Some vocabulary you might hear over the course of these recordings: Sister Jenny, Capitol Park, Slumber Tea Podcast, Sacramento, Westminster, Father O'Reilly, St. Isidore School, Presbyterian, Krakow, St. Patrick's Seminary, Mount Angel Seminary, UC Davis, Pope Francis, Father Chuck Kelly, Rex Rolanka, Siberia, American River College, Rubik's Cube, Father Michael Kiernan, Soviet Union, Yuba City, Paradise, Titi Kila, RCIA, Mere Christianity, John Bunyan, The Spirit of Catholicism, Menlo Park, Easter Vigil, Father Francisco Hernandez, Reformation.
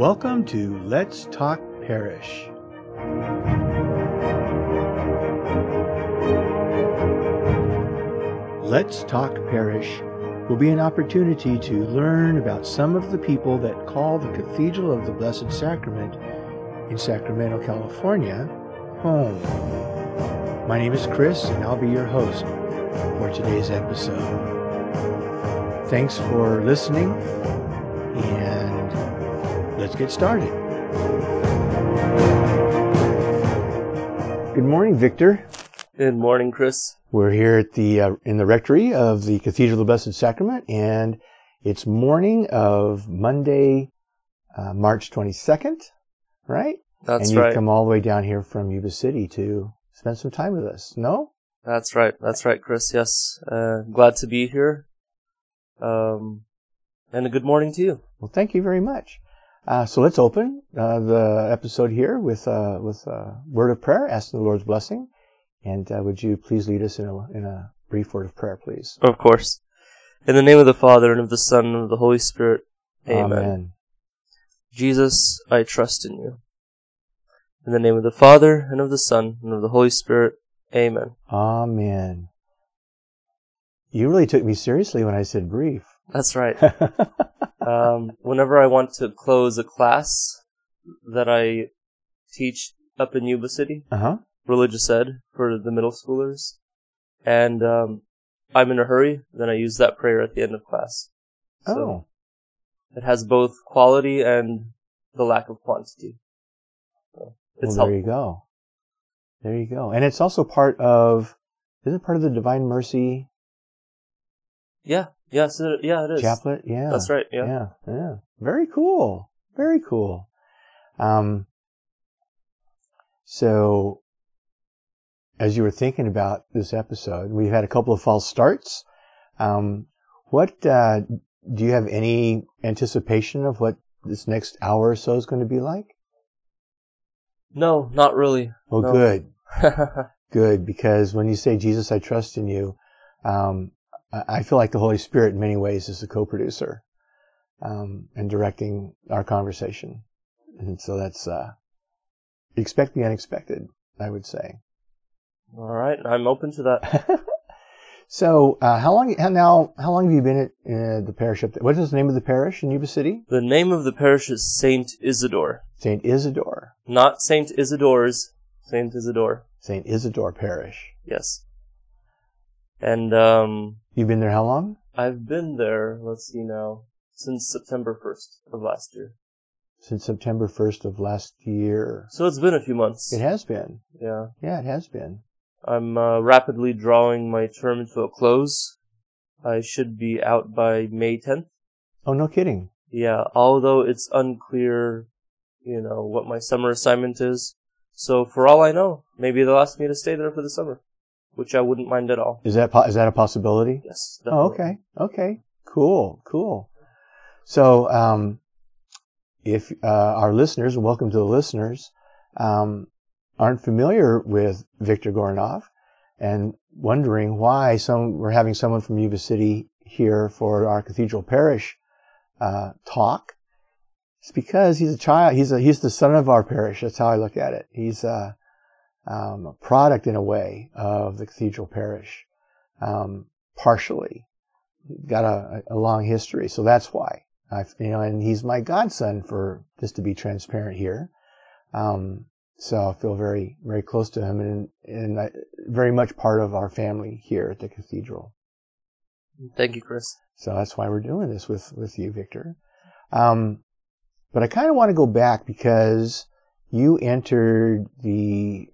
Welcome to Let's Talk Parish. Let's Talk Parish will be an opportunity to learn about some of the people that call the Cathedral of the Blessed Sacrament in Sacramento, California, home. My name is Chris, and I'll be your host for today's episode. Thanks for listening, and let's get started. Good morning, Victor. Good morning, Chris. We're here at the in the rectory of the Cathedral of the Blessed Sacrament, and it's morning of Monday, March 22nd, right? That's right. And you've come all the way down here from Yuba City to spend some time with us, no? That's right, Chris, yes. Glad to be here, and a good morning to you. Well, thank you very much. So let's open the episode here with a word of prayer, asking the Lord's blessing. And would you please lead us in a brief word of prayer, please? Of course. In the name of the Father, and of the Son, and of the Holy Spirit. Amen. Amen. Jesus, I trust in you. In the name of the Father, and of the Son, and of the Holy Spirit. Amen. Amen. You really took me seriously when I said brief. That's right. Whenever I want to close a class that I teach up in Yuba City, religious ed for the middle schoolers, and I'm in a hurry, then I use that prayer at the end of class. So it has both quality and the lack of quantity. So it's helpful. There you go. And it's also part of the Divine Mercy? Yeah. Yeah, it is. Chaplet, yeah. That's right, yeah. Very cool. So, as you were thinking about this episode, we've had a couple of false starts. What do you have any anticipation of what this next hour or so is going to be like? No, not really. Oh, no. Good, because when you say, Jesus, I trust in you, I feel like the Holy Spirit in many ways is the co-producer and directing our conversation. And so that's, expect the unexpected, I would say. All right. I'm open to that. So, how long have you been at the parish up there? What is the name of the parish in Yuba City? The name of the parish is St. Isidore. St. Isidore. Not St. Isidore's, St. Isidore. St. Isidore Parish. Yes. And, you've been there how long? I've been there, let's see now, since September 1st of last year. Since September 1st of last year. So it's been a few months. It has been. Yeah. Yeah, it has been. I'm rapidly drawing my term to a close. I should be out by May 10th. Oh, no kidding. Yeah, although it's unclear, what my summer assignment is. So for all I know, maybe they'll ask me to stay there for the summer, which I wouldn't mind at all. Is that a possibility? Yes, definitely. Oh, okay. Cool. So, if our listeners, and welcome to the listeners, aren't familiar with Victor Goronov and wondering why we're having someone from Yuba City here for our Cathedral Parish talk, it's because he's a child. He's the son of our parish. That's how I look at it. He's a product, in a way, of the Cathedral Parish, partially. Got a long history, so that's why. And he's my godson, for just to be transparent here. So I feel very, very close to him, and very much part of our family here at the Cathedral. Thank you, Chris. So that's why we're doing this with you, Victor. But I kind of want to go back, because you entered the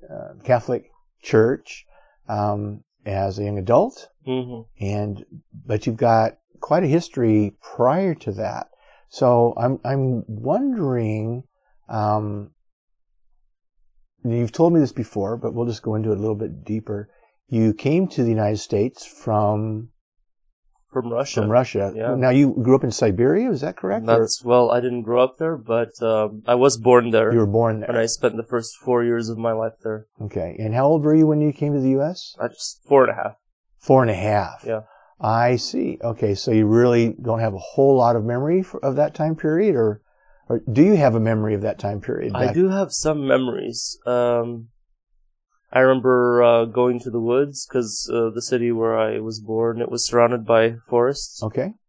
Catholic Church as a young adult, but you've got quite a history prior to that. So I'm wondering. You've told me this before, but we'll just go into it a little bit deeper. You came to the United States from Russia. Yeah. Now, you grew up in Siberia, is that correct? Well, I didn't grow up there, but I was born there. You were born there. And I spent the first 4 years of my life there. Okay. And how old were you when you came to the U.S.? Just 4.5. 4.5. Yeah. I see. Okay. So you really don't have a whole lot of memory of that time period, or Or do you have a memory of that time period? I do have some memories. I remember going to the woods because the city where I was born, it was surrounded by forests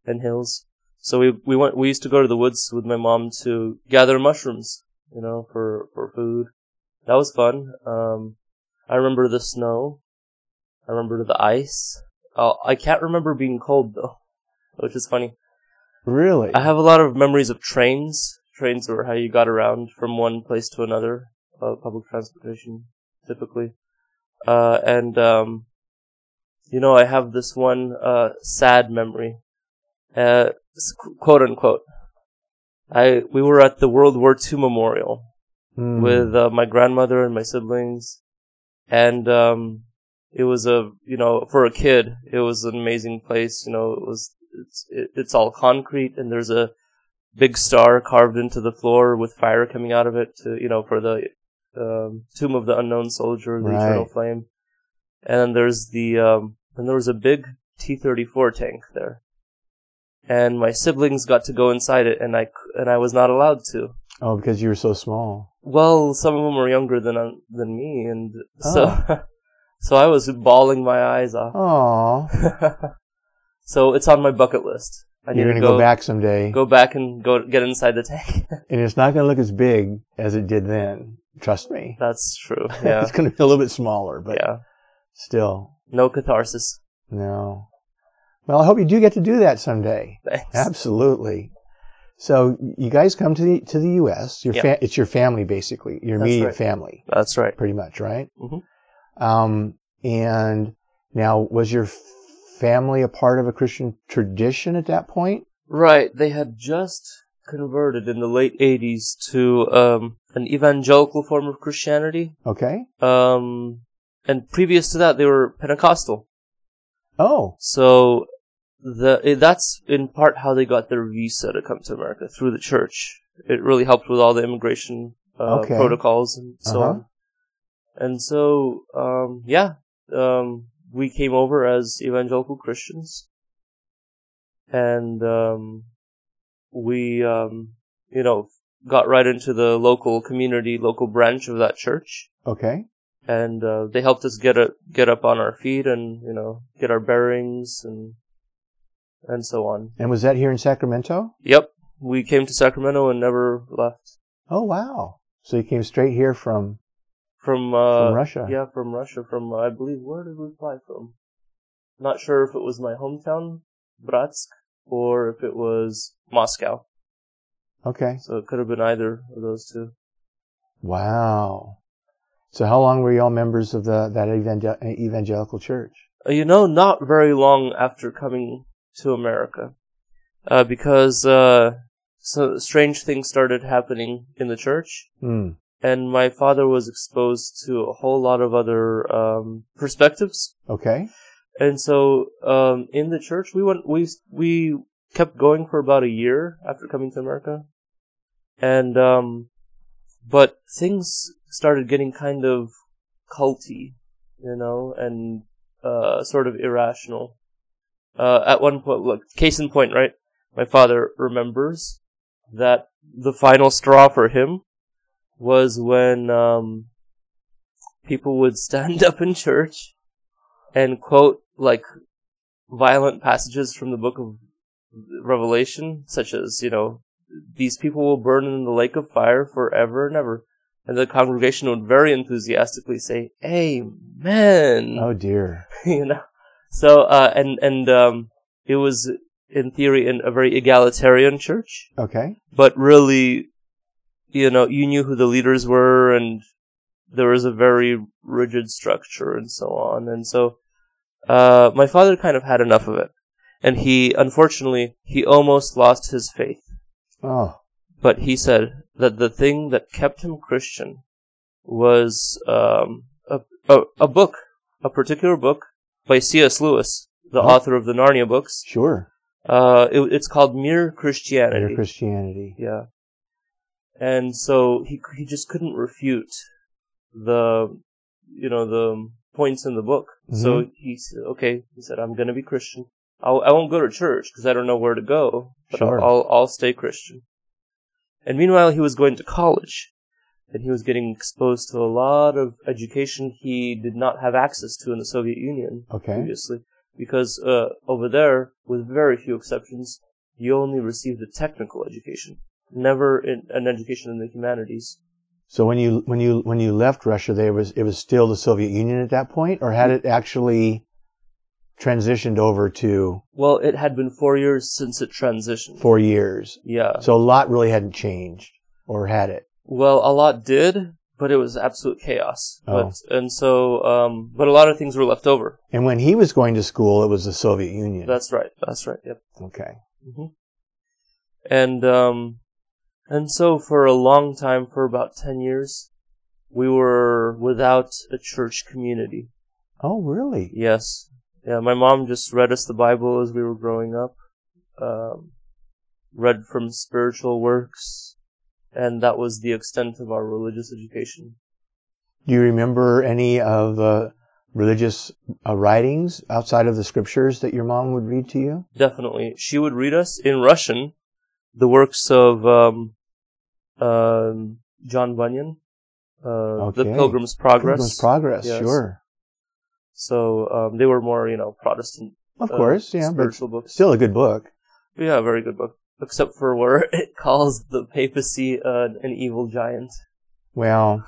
and hills. So we used to go to the woods with my mom to gather mushrooms, you know, for food. That was fun. I remember the snow. I remember the ice. I can't remember being cold though, which is funny. Really? I have a lot of memories of trains. Trains were how you got around from one place to another, public transportation typically. You know, I have this one sad memory, quote unquote. We were at the World War II Memorial with my grandmother and my siblings, and it was for a kid, it was an amazing place. You know, it's all concrete, and there's a big star carved into the floor with fire coming out of it to, for the Tomb of the Unknown Soldier, the Eternal Flame. And there's and there was a big T-34 tank there. And my siblings got to go inside it, and I was not allowed to. Oh, because you were so small. Well, some of them were younger than me, and so I was bawling my eyes off. Aww. So it's on my bucket list. You're going to go back someday. Go back and go get inside the tank. And it's not going to look as big as it did then. Trust me. That's true. Yeah. It's going to be a little bit smaller, but still. No catharsis. No. Well, I hope you do get to do that someday. Thanks. Absolutely. So you guys come to the U.S. It's your family, basically. Your immediate family. That's right. Pretty much, right? Mm-hmm. And now, was your family a part of a Christian tradition at that point? Right. They had just converted in the late 80s to an evangelical form of Christianity. Okay. And previous to that, they were Pentecostal. Oh. So that's in part how they got their visa to come to America, through the church. It really helped with all the immigration protocols and so on. And so, we came over as evangelical Christians. And we, got right into the local community, local branch of that church. Okay. And they helped us get up on our feet and, get our bearings and so on. And was that here in Sacramento? Yep. We came to Sacramento and never left. Oh, wow. So you came straight here from Russia. Yeah, from Russia. From, I believe, where did we fly from? Not sure if it was my hometown, Bratsk, or if it was Moscow. Okay. So it could have been either of those two. Wow. So how long were you all members of that evangelical church? Not very long after coming to America, because so strange things started happening in the church, and my father was exposed to a whole lot of other perspectives. Okay. And so in the church, we kept going for about a year after coming to America, and but things started getting kind of culty, and sort of irrational. At one point, look, case in point, right? My father remembers that the final straw for him was when people would stand up in church and quote, like, violent passages from the book of Revelation, such as, these people will burn in the lake of fire forever and ever. And the congregation would very enthusiastically say, "Amen." Oh dear. So, it was in theory a very egalitarian church. Okay. But really, you knew who the leaders were, and there was a very rigid structure and so on. And so, my father kind of had enough of it. And he, unfortunately, he almost lost his faith. Oh. But he said that the thing that kept him Christian was a book, a particular book by C.S. Lewis, the author of the Narnia books. Sure. It's called Mere Christianity. Mere Christianity. Yeah. And so he just couldn't refute the points in the book. Mm-hmm. So he said, "I'm going to be Christian. I won't go to church because I don't know where to go, but I'll stay Christian." And meanwhile, he was going to college, and he was getting exposed to a lot of education he did not have access to in the Soviet Union previously, because over there, with very few exceptions, you only received a technical education, never an education in the humanities. So when you left Russia, it was still the Soviet Union at that point, or had it actually transitioned over to? Well, it had been 4 years since it transitioned. 4 years. Yeah. So a lot really hadn't changed, or had it? Well, a lot did, but it was absolute chaos. Oh. But a lot of things were left over. And when he was going to school, it was the Soviet Union. That's right. Yep. Okay. Mm-hmm. And so for a long time, for about 10 years, we were without a church community. Oh, really? Yes. Yeah, my mom just read us the Bible as we were growing up, read from spiritual works, and that was the extent of our religious education. Do you remember any of the religious writings outside of the scriptures that your mom would read to you? Definitely. She would read us, in Russian, the works of John Bunyan, the Pilgrim's Progress. Pilgrim's Progress, yes. Sure. So they were more, Protestant. Of course, yeah, spiritual books. Still a good book. Yeah, a very good book, except for where it calls the papacy an evil giant. Well,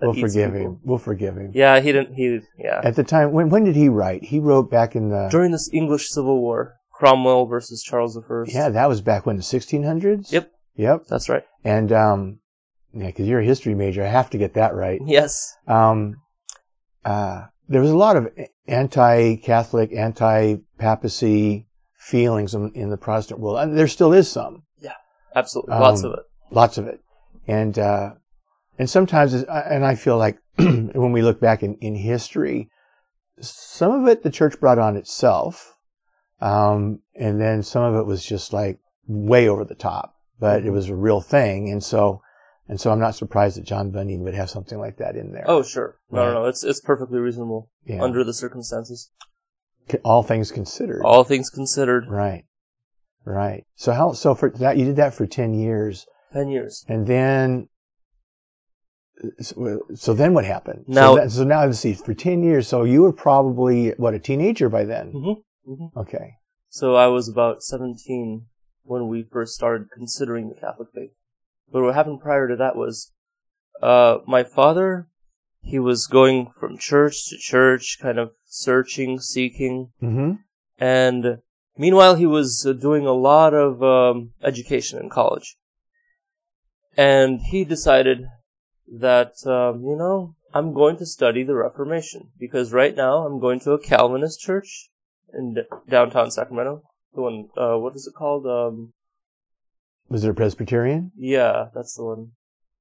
we'll forgive him. We'll forgive him. Yeah, he didn't. At the time, when did he write? He wrote back during this English Civil War. Cromwell versus Charles I. Yeah, that was back when, the 1600s? Yep. That's right. And, because you're a history major, I have to get that right. Yes. There was a lot of anti-Catholic, anti-papacy feelings in the Protestant world. And there still is some. Yeah, absolutely. Lots of it. And sometimes, I feel like when we look back in history, some of it the church brought on itself. And then some of it was just like way over the top, but it was a real thing. And so I'm not surprised that John Bunyan would have something like that in there. Oh, sure. No. It's perfectly reasonable under the circumstances. All things considered. Right. So for that, you did that for 10 years. And then, so then what happened? Now let's see, for 10 years. So you were probably, a teenager by then? Mm-hmm. Mm-hmm. Okay. So I was about 17 when we first started considering the Catholic faith. But what happened prior to that was, my father, he was going from church to church, kind of searching, seeking. Mm-hmm. And meanwhile, he was doing a lot of education in college. And he decided that, I'm going to study the Reformation, because right now I'm going to a Calvinist church in downtown Sacramento. The one, what is it called? Was it a Presbyterian? Yeah, that's the one.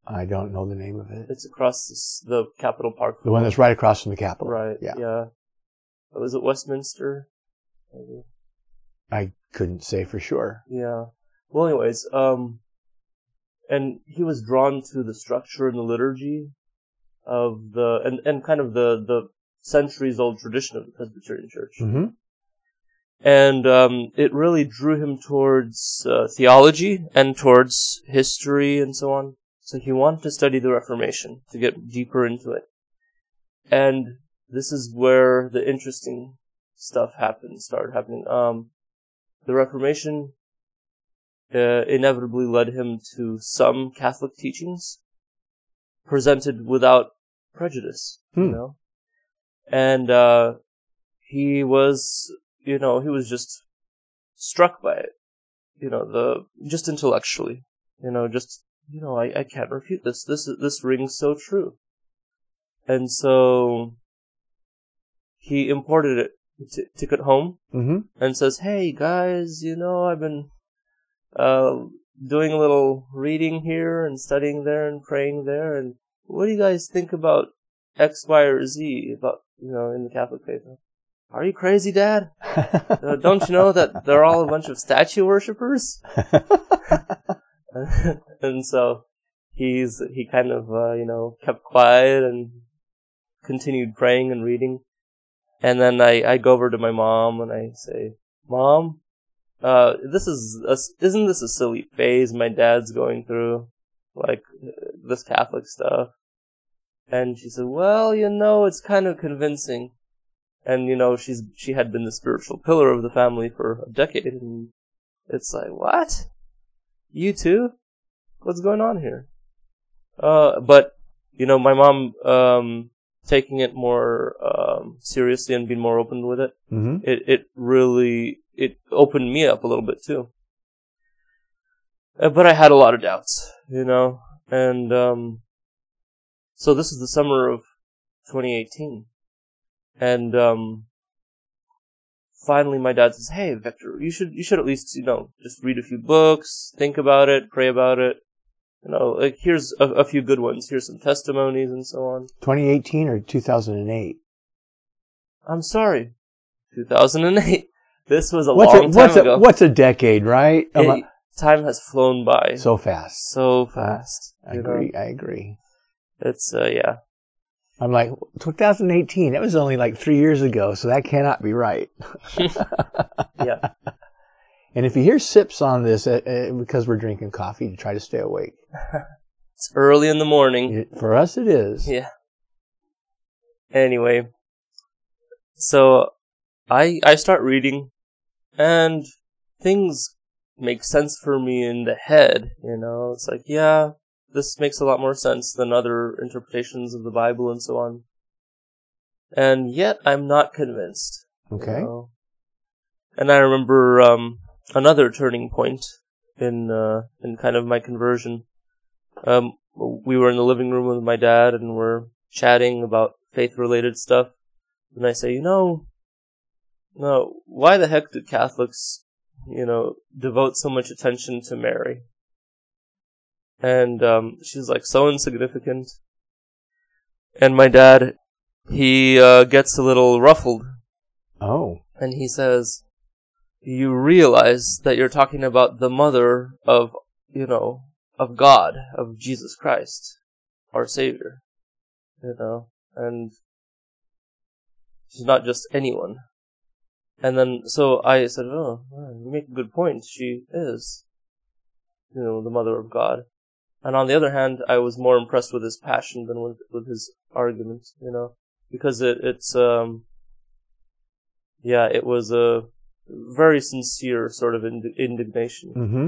I don't know the name of it. It's across the Capitol Park. The one that's right across from the Capitol. Right, yeah. Was it Westminster? Maybe. I couldn't say for sure. Yeah. Well, anyways, and he was drawn to the structure and the liturgy of the, and kind of the centuries-old tradition of the Presbyterian Church. Mm-hmm. And it really drew him towards theology and towards history and so on. So he wanted to study the Reformation to get deeper into it. And this is where the interesting stuff started happening. The Reformation inevitably led him to some Catholic teachings presented without prejudice, And he was... he was just struck by it, just intellectually, I can't refute this. This rings so true. And so he imported it, took it home, and says, "Hey guys, I've been, doing a little reading here and studying there and praying there. And what do you guys think about X, Y, or Z about, in the Catholic faith?" "Are you crazy, Dad? Don't you know that they're all a bunch of statue worshippers?" And so he kind of, kept quiet and continued praying and reading. And then I go over to my mom and I say, "Mom, isn't this a silly phase my dad's going through? Like, this Catholic stuff. And she said, well, you know, it's kind of convincing. And, you know, she had been the spiritual pillar of the family for a decade. And it's like, what? You too? What's going on here? But, you know, my mom, taking it more, seriously and being more open with it, mm-hmm. it really opened me up a little bit too. But I had a lot of doubts, you know, and, so this is the summer of 2018. And, finally my dad says, hey, Victor, you should at least, you know, just read a few books, think about it, pray about it. You know, like, here's a few good ones. Here's some testimonies and so on. 2018 or 2008? I'm sorry. 2008. This was a long time ago. What's a decade, right? Time has flown by. So fast. I agree. It's, yeah. I'm like, 2018, that was only like 3 years ago, so that cannot be right. Yeah. And if you hear sips on this, because we're drinking coffee to try to stay awake. It's early in the morning. For us, it is. Yeah. Anyway, so I start reading, and things make sense for me in the head, you know? It's like, yeah, this makes a lot more sense than other interpretations of the Bible and so on. And yet, I'm not convinced. Okay. You know? And I remember another turning point in kind of my conversion. We were in the living room with my dad, and we're chatting about faith-related stuff. And I say, you know, no, why the heck did Catholics, you know, devote so much attention to Mary? And she's like, so insignificant. And my dad, he gets a little ruffled. Oh. And he says, you realize that you're talking about the mother of, you know, of God, of Jesus Christ, our Savior, you know, and she's not just anyone. And then, so I said, oh, you make a good point. She is, you know, the mother of God. And on the other hand, I was more impressed with his passion than with his argument, you know, because it was a very sincere sort of indignation. Mm-hmm.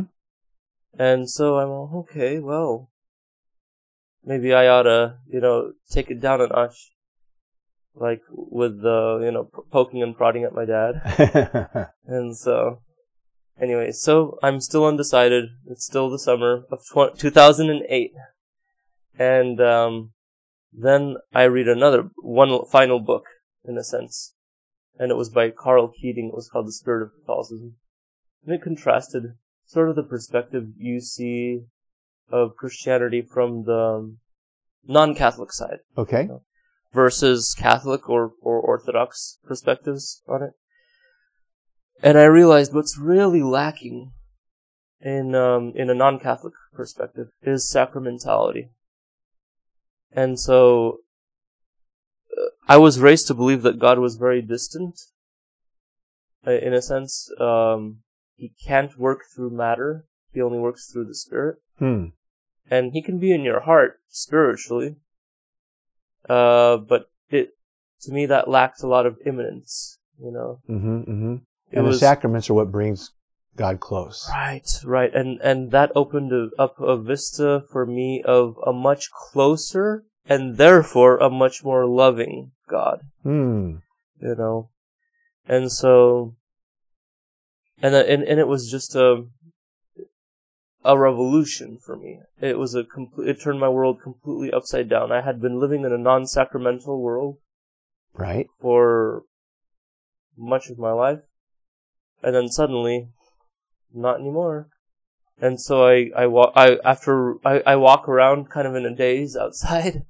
And so I'm all, okay, well, maybe I ought to, you know, take it down a notch, like with the, you know, poking and prodding at my dad. And so, anyway, so I'm still undecided. It's still the summer of 2008. And then I read one final book, in a sense. And it was by Carl Keating. It was called The Spirit of Catholicism. And it contrasted sort of the perspective you see of Christianity from the non-Catholic side. Okay. You know, versus Catholic or Orthodox perspectives on it. And I realized what's really lacking in a non-Catholic perspective is sacramentality. And so I was raised to believe that God was very distant. In a sense, he can't work through matter. He only works through the spirit. Hmm. And he can be in your heart spiritually. But to me, that lacked a lot of immanence, you know. Mm-hmm, mm-hmm. The sacraments are what brings God close. Right. And that opened up a vista for me of a much closer and therefore a much more loving God. Mm. You know? And so, and it was just a revolution for me. It was it turned my world completely upside down. I had been living in a non-sacramental world. Right. For much of my life. And then suddenly, not anymore. And so I walk around kind of in a daze outside.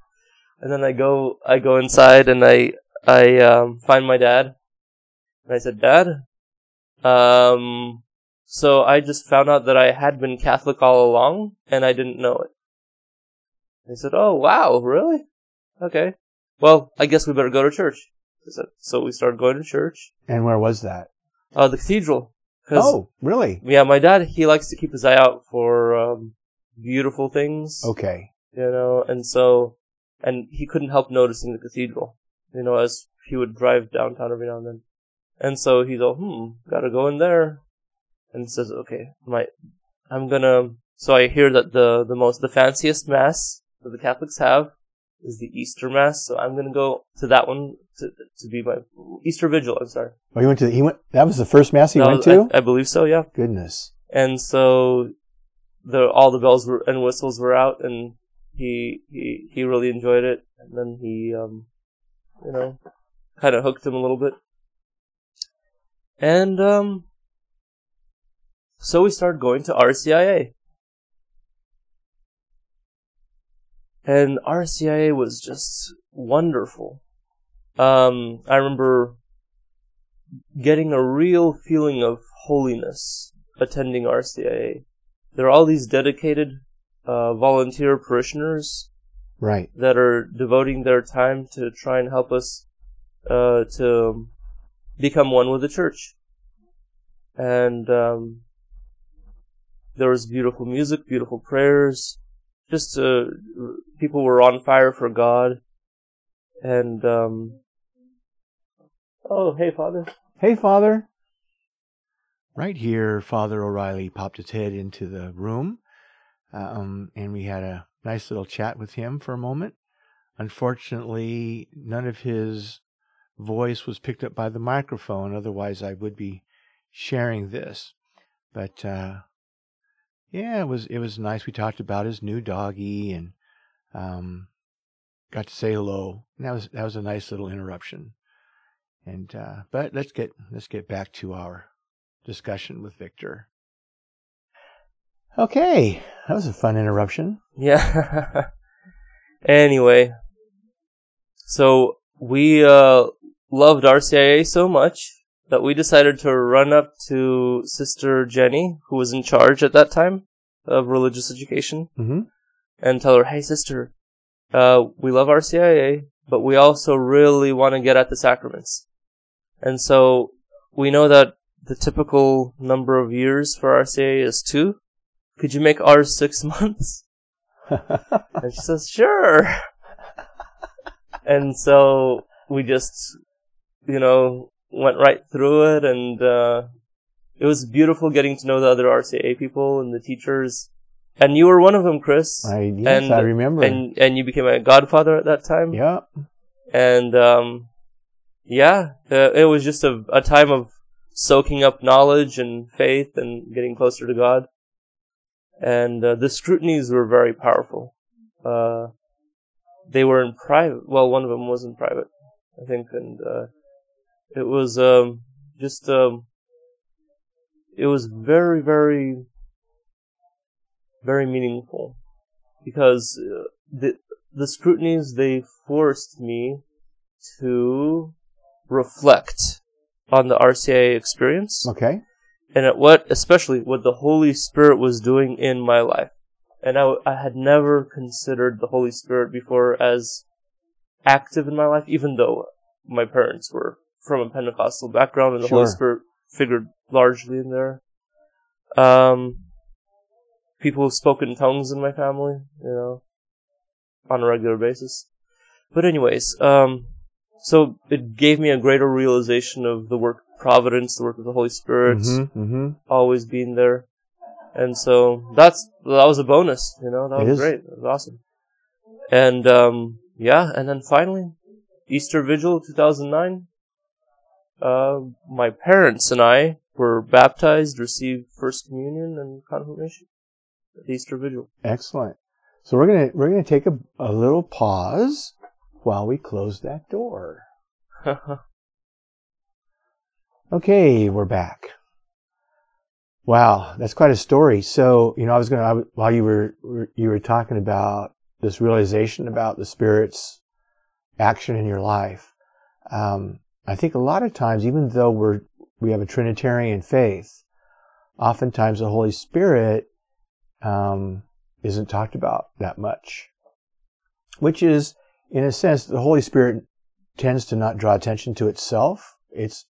And then I go inside and I find my dad. And I said, Dad, so I just found out that I had been Catholic all along and I didn't know it. And he said, oh, wow, really? Okay. Well, I guess we better go to church. So we started going to church. And where was that? The Cathedral Oh, really? Yeah, my dad, he likes to keep his eye out for beautiful things. Okay. You know, and he couldn't help noticing the cathedral, you know, as he would drive downtown every now and then. And so he's all, gotta go in there. And says, okay, so I hear that the fanciest mass that the Catholics have is the Easter Mass, so I'm gonna go to that one to be my Easter Vigil. I'm sorry. Oh, that was the first mass he went to? I believe so, yeah. Goodness. And so all the bells and whistles were out, and he really enjoyed it, and then he kind of hooked him a little bit, and so we started going to RCIA. And RCIA was just wonderful. I remember getting a real feeling of holiness attending RCIA. There are all these dedicated volunteer parishioners, right, that are devoting their time to try and help us to become one with the church. And there was beautiful music, beautiful prayers. Just people were on fire for God, and oh, hey, Father! Hey, Father! Right here, Father O'Reilly popped his head into the room, and we had a nice little chat with him for a moment. Unfortunately, none of his voice was picked up by the microphone; otherwise, I would be sharing this. But yeah, it was nice. We talked about his new doggie and got to say hello. And that was a nice little interruption. And but let's get back to our discussion with Victor. Okay, that was a fun interruption. Yeah. Anyway, so we loved RCIA so much that we decided to run up to Sister Jenny, who was in charge at that time of religious education, mm-hmm. and tell her, hey, Sister, we love RCIA, but we also really want to get at the sacraments. And so we know that the typical number of years for RCIA is 2. Could you make ours 6 months? And she says, sure. And so we just, went right through it, and it was beautiful getting to know the other RCIA people and the teachers. And you were one of them, Chris. I remember. And you became a godfather at that time. Yeah. And it was just a time of soaking up knowledge and faith and getting closer to God. And the scrutinies were very powerful. They were in private. Well, one of them was in private, I think, and it was it was very, very, very meaningful, because the scrutinies, they forced me to reflect on the RCIA experience. Okay. And at especially what the Holy Spirit was doing in my life. And I had never considered the Holy Spirit before as active in my life, even though my parents were from a Pentecostal background, and the Holy Spirit figured largely in there. People spoke in tongues in my family, on a regular basis. But anyways, so it gave me a greater realization of the work of Providence, the work of the Holy Spirit, mm-hmm, mm-hmm. always being there. And so that was a bonus, that was great. It was awesome. And, and then finally, Easter Vigil 2009. My parents and I were baptized, received First Communion and Confirmation at the Easter Vigil. Excellent. So we're gonna take a little pause while we close that door. Okay, we're back. Wow, that's quite a story. So while you were talking about this realization about the Spirit's action in your life. I think a lot of times, even though we have a Trinitarian faith, oftentimes the Holy Spirit isn't talked about that much. Which is, in a sense, the Holy Spirit tends to not draw attention to itself. Its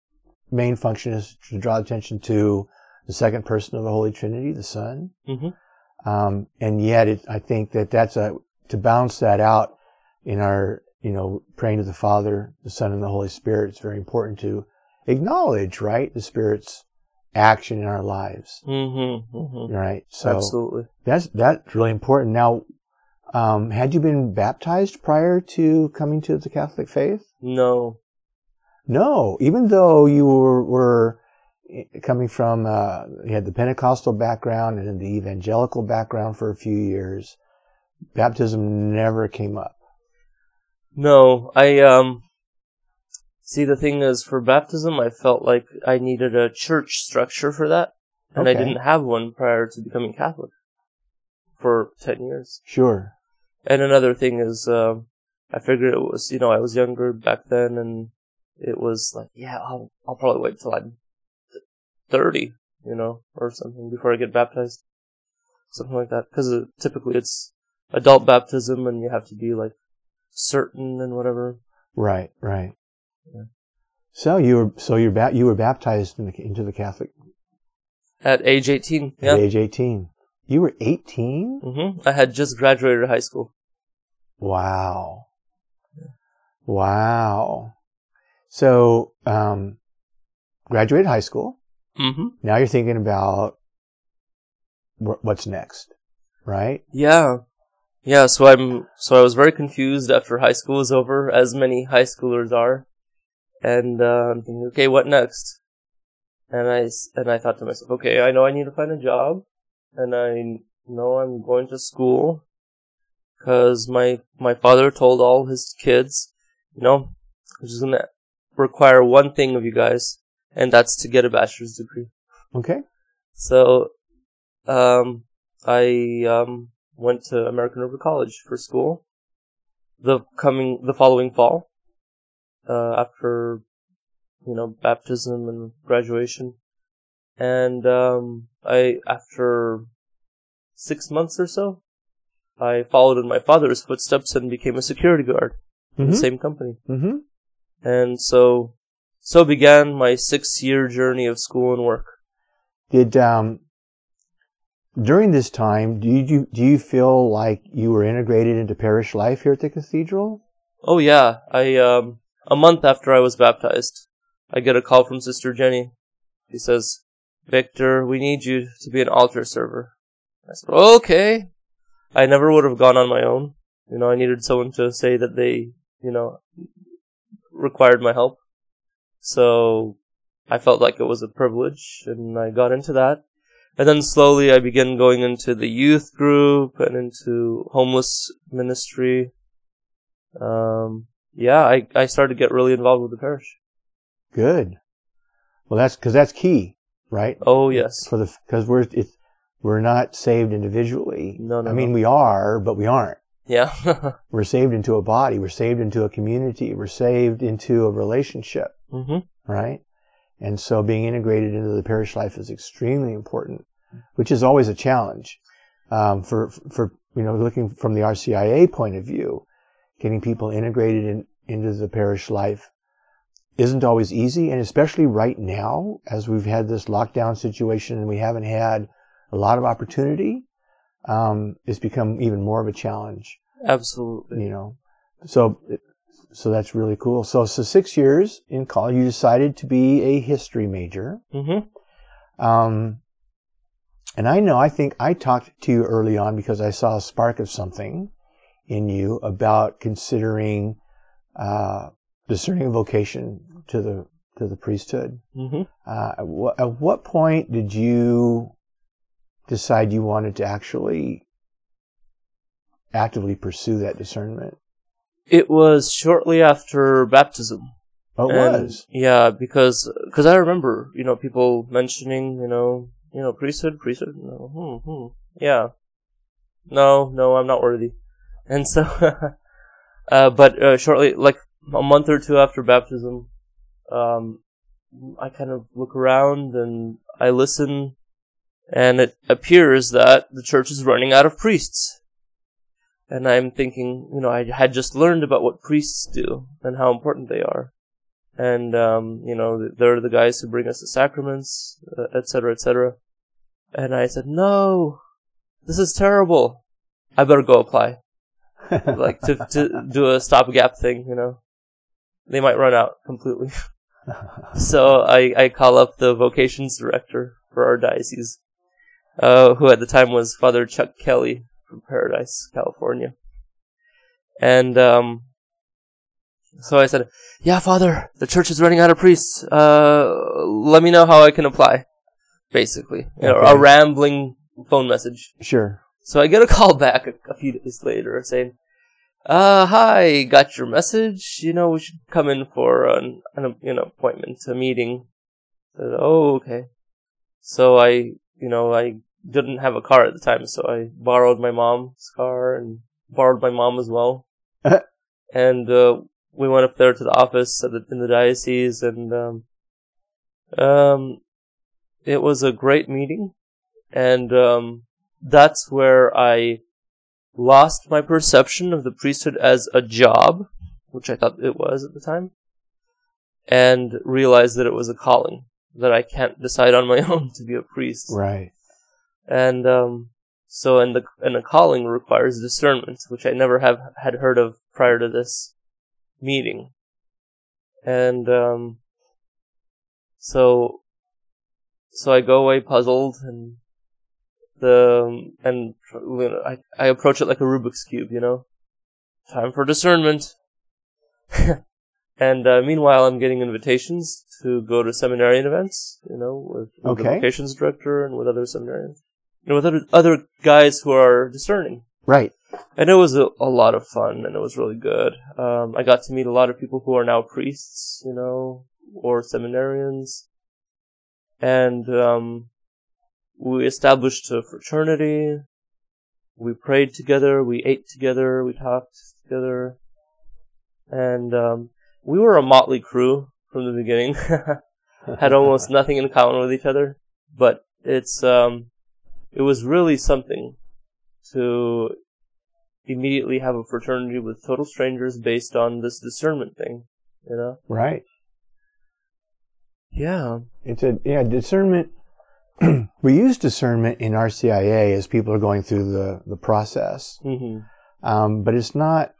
main function is to draw attention to the second person of the Holy Trinity, the Son. Mm-hmm. And yet I think that that's to balance that out in our, praying to the Father, the Son, and the Holy Spirit, it's very important to acknowledge, right, the Spirit's action in our lives. Mm-hmm, mm-hmm. Right? So absolutely. That's really important. Now, had you been baptized prior to coming to the Catholic faith? No, even though you were coming from, you had the Pentecostal background and then the evangelical background for a few years, baptism never came up. No, I, see, the thing is, for baptism, I felt like I needed a church structure for that, and okay. I didn't have one prior to becoming Catholic for 10 years. Sure. And another thing is, I figured it was, I was younger back then, and it was like, yeah, I'll probably wait till I'm 30, or something before I get baptized. Something like that. Because typically it's adult baptism and you have to be like certain and whatever. Right, right. Yeah. So you were baptized into the Catholic? At age 18, yeah. At age 18. You were 18? Mm-hmm. I had just graduated high school. Wow. Yeah. Wow. So, graduated high school. Mm-hmm. Now you're thinking about what's next, right? Yeah. So I was very confused after high school was over, as many high schoolers are, and I'm thinking, okay, what next? And I thought to myself, okay, I know I need to find a job, and I know I'm going to school, because my father told all his kids, I'm just gonna require one thing of you guys, and that's to get a bachelor's degree. Okay. So, I went to American River College for school the following fall, after baptism and graduation, and I after 6 months or so, I followed in my father's footsteps and became a security guard in the same company. Mm-hmm. And so began my 6-year journey of school and work. Did during this time, do you feel like you were integrated into parish life here at the cathedral? Oh yeah, I a month after I was baptized, I get a call from Sister Jenny. She says, "Victor, we need you to be an altar server." I said, "Okay." I never would have gone on my own. I needed someone to say that they, required my help. So I felt like it was a privilege, and I got into that. And then slowly I began going into the youth group and into homeless ministry. I started to get really involved with the parish. Good. Well, that's key, right? Oh, yes. Because we're not saved individually. No. I mean, we are, but we aren't. Yeah. We're saved into a body. We're saved into a community. We're saved into a relationship. Mm-hmm. Right? And so being integrated into the parish life is extremely important, which is always a challenge. For looking from the RCIA point of view, getting people integrated into the parish life isn't always easy. And especially right now, as we've had this lockdown situation and we haven't had a lot of opportunity, it's become even more of a challenge. Absolutely. So that's really cool. So 6 years in college, you decided to be a history major. Mm-hmm. And I think I talked to you early on because I saw a spark of something in you about considering, discerning a vocation to the priesthood. Mm-hmm. At what point did you decide you wanted to actually actively pursue that discernment? It was shortly after baptism. Oh, it was? Yeah, because I remember, people mentioning, priesthood, yeah. No, I'm not worthy. And so, but shortly, like a month or two after baptism, I kind of look around and I listen, and it appears that the church is running out of priests. And I'm thinking, I had just learned about what priests do and how important they are. and they're the guys who bring us the sacraments, etc., etc. And I said, no, this is terrible. I better go apply, like to do a stopgap thing. You know, they might run out completely. So I call up the vocations director for our diocese, who at the time was Father Chuck Kelly from Paradise, California. And so I said, yeah, Father, the church is running out of priests. Let me know how I can apply, basically. Okay. You know, a rambling phone message. Sure. So I get a call back a few days later saying, hi, got your message. You know, we should come in for an appointment, a meeting. I said, oh, okay. So I didn't have a car at the time, so I borrowed my mom's car and borrowed my mom as well. And we went up there to the office in the diocese, and it was a great meeting. And that's where I lost my perception of the priesthood as a job, which I thought it was at the time, and realized that it was a calling, that I can't decide on my own to be a priest. Right. And so a calling requires discernment, which I never had heard of prior to this meeting. And so I go away puzzled, and I approach it like a Rubik's Cube, you know? Time for discernment. And meanwhile, I'm getting invitations to go to seminarian events, you know, with the vocations director and with other seminarians. And with other guys who are discerning. Right. And it was a lot of fun, and it was really good. I got to meet a lot of people who are now priests, you know, or seminarians. And we established a fraternity. We prayed together. We ate together. We talked together. And we were a motley crew from the beginning. Had almost nothing in common with each other. But it was really something to immediately have a fraternity with total strangers based on this discernment thing, you know? Right. Yeah. Discernment. We use discernment in RCIA as people are going through the process. Mm-hmm. But it's not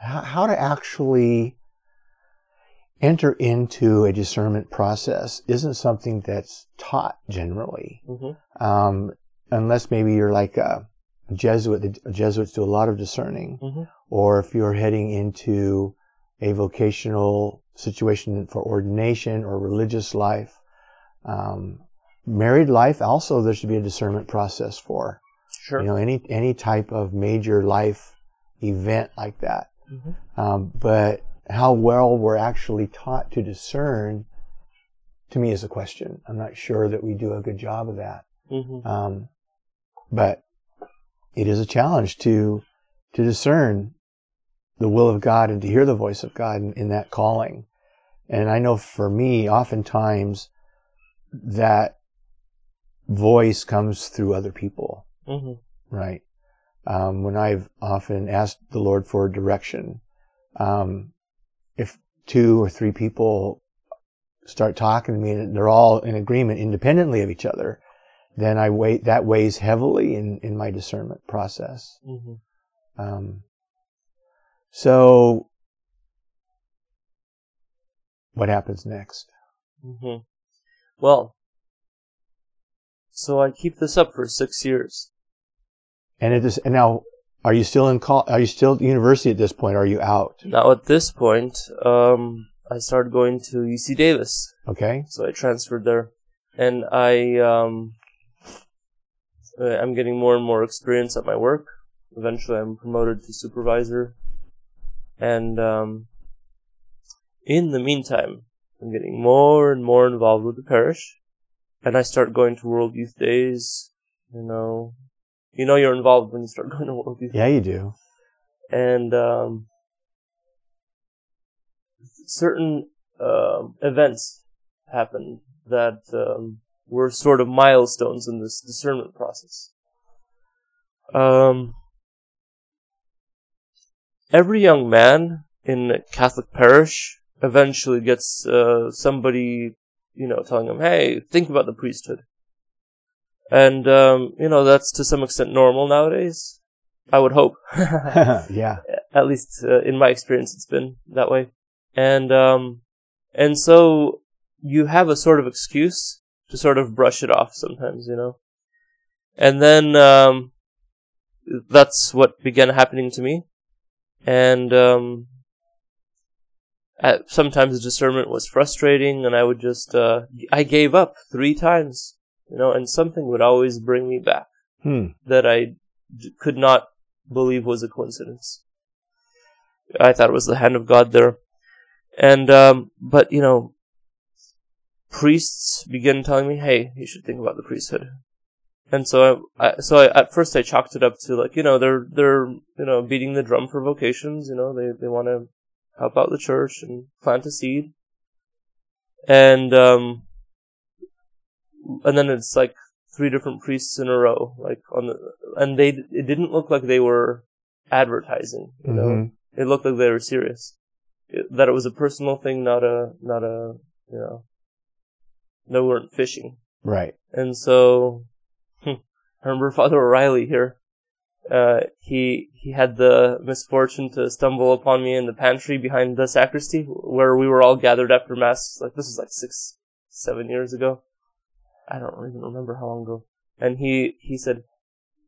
how to actually enter into a discernment process isn't something that's taught generally. Mm-hmm. Unless maybe you're like a Jesuit. The Jesuits do a lot of discerning. Mm-hmm. Or if you're heading into a vocational situation for ordination or religious life, married life also there should be a discernment process for. Sure. You know, any type of major life event like that. Mm-hmm. But how well we're actually taught to discern, to me, is a question. I'm not sure that we do a good job of that. Mm-hmm. But it is a challenge to discern the will of God and to hear the voice of God in that calling. And I know for me, oftentimes, that voice comes through other people. Mm-hmm. Right. When I've often asked the Lord for direction, if 2 or 3 people start talking to me and they're all in agreement independently of each other, then I wait. That weighs heavily in my discernment process. Mm-hmm. So what happens next? Mm-hmm. Well, so I keep this up for 6 years. And now, are you still are you still at university at this point? Or are you out? Now at this point, I started going to UC Davis. Okay. So I transferred there, and I'm getting more and more experience at my work. Eventually, I'm promoted to supervisor, and in the meantime, I'm getting more and more involved with the parish, and I start going to World Youth Days. You know you're involved when you start going to World Youth Days. Yeah, you do. And certain events happened that were sort of milestones in this discernment process. Every young man in a Catholic parish eventually gets somebody, you know, telling him, hey, think about the priesthood. And, you know, that's to some extent normal nowadays. I would hope. Yeah. At least in my experience, it's been that way. And so you have a sort of excuse to sort of brush it off sometimes, you know. And then that's what began happening to me. And sometimes discernment was frustrating, and I would just, I gave up 3 times, you know, and something would always bring me back that I could not believe was a coincidence. I thought it was the hand of God there. And, but, you know, priests began telling me, hey, you should think about the priesthood. And so I at first I chalked it up to, like, you know, they're, you know, beating the drum for vocations, you know, they want to help out the church and plant a seed. And then it's like 3 different priests in a row, like on the, and it didn't look like they were advertising, you know, it looked like they were serious. That it was a personal thing, not a, you know, they weren't fishing. Right. And so, I remember Father O'Reilly here. He had the misfortune to stumble upon me in the pantry behind the sacristy where we were all gathered after Mass. Like, this was like 6-7 years ago. I don't even remember how long ago. And he said,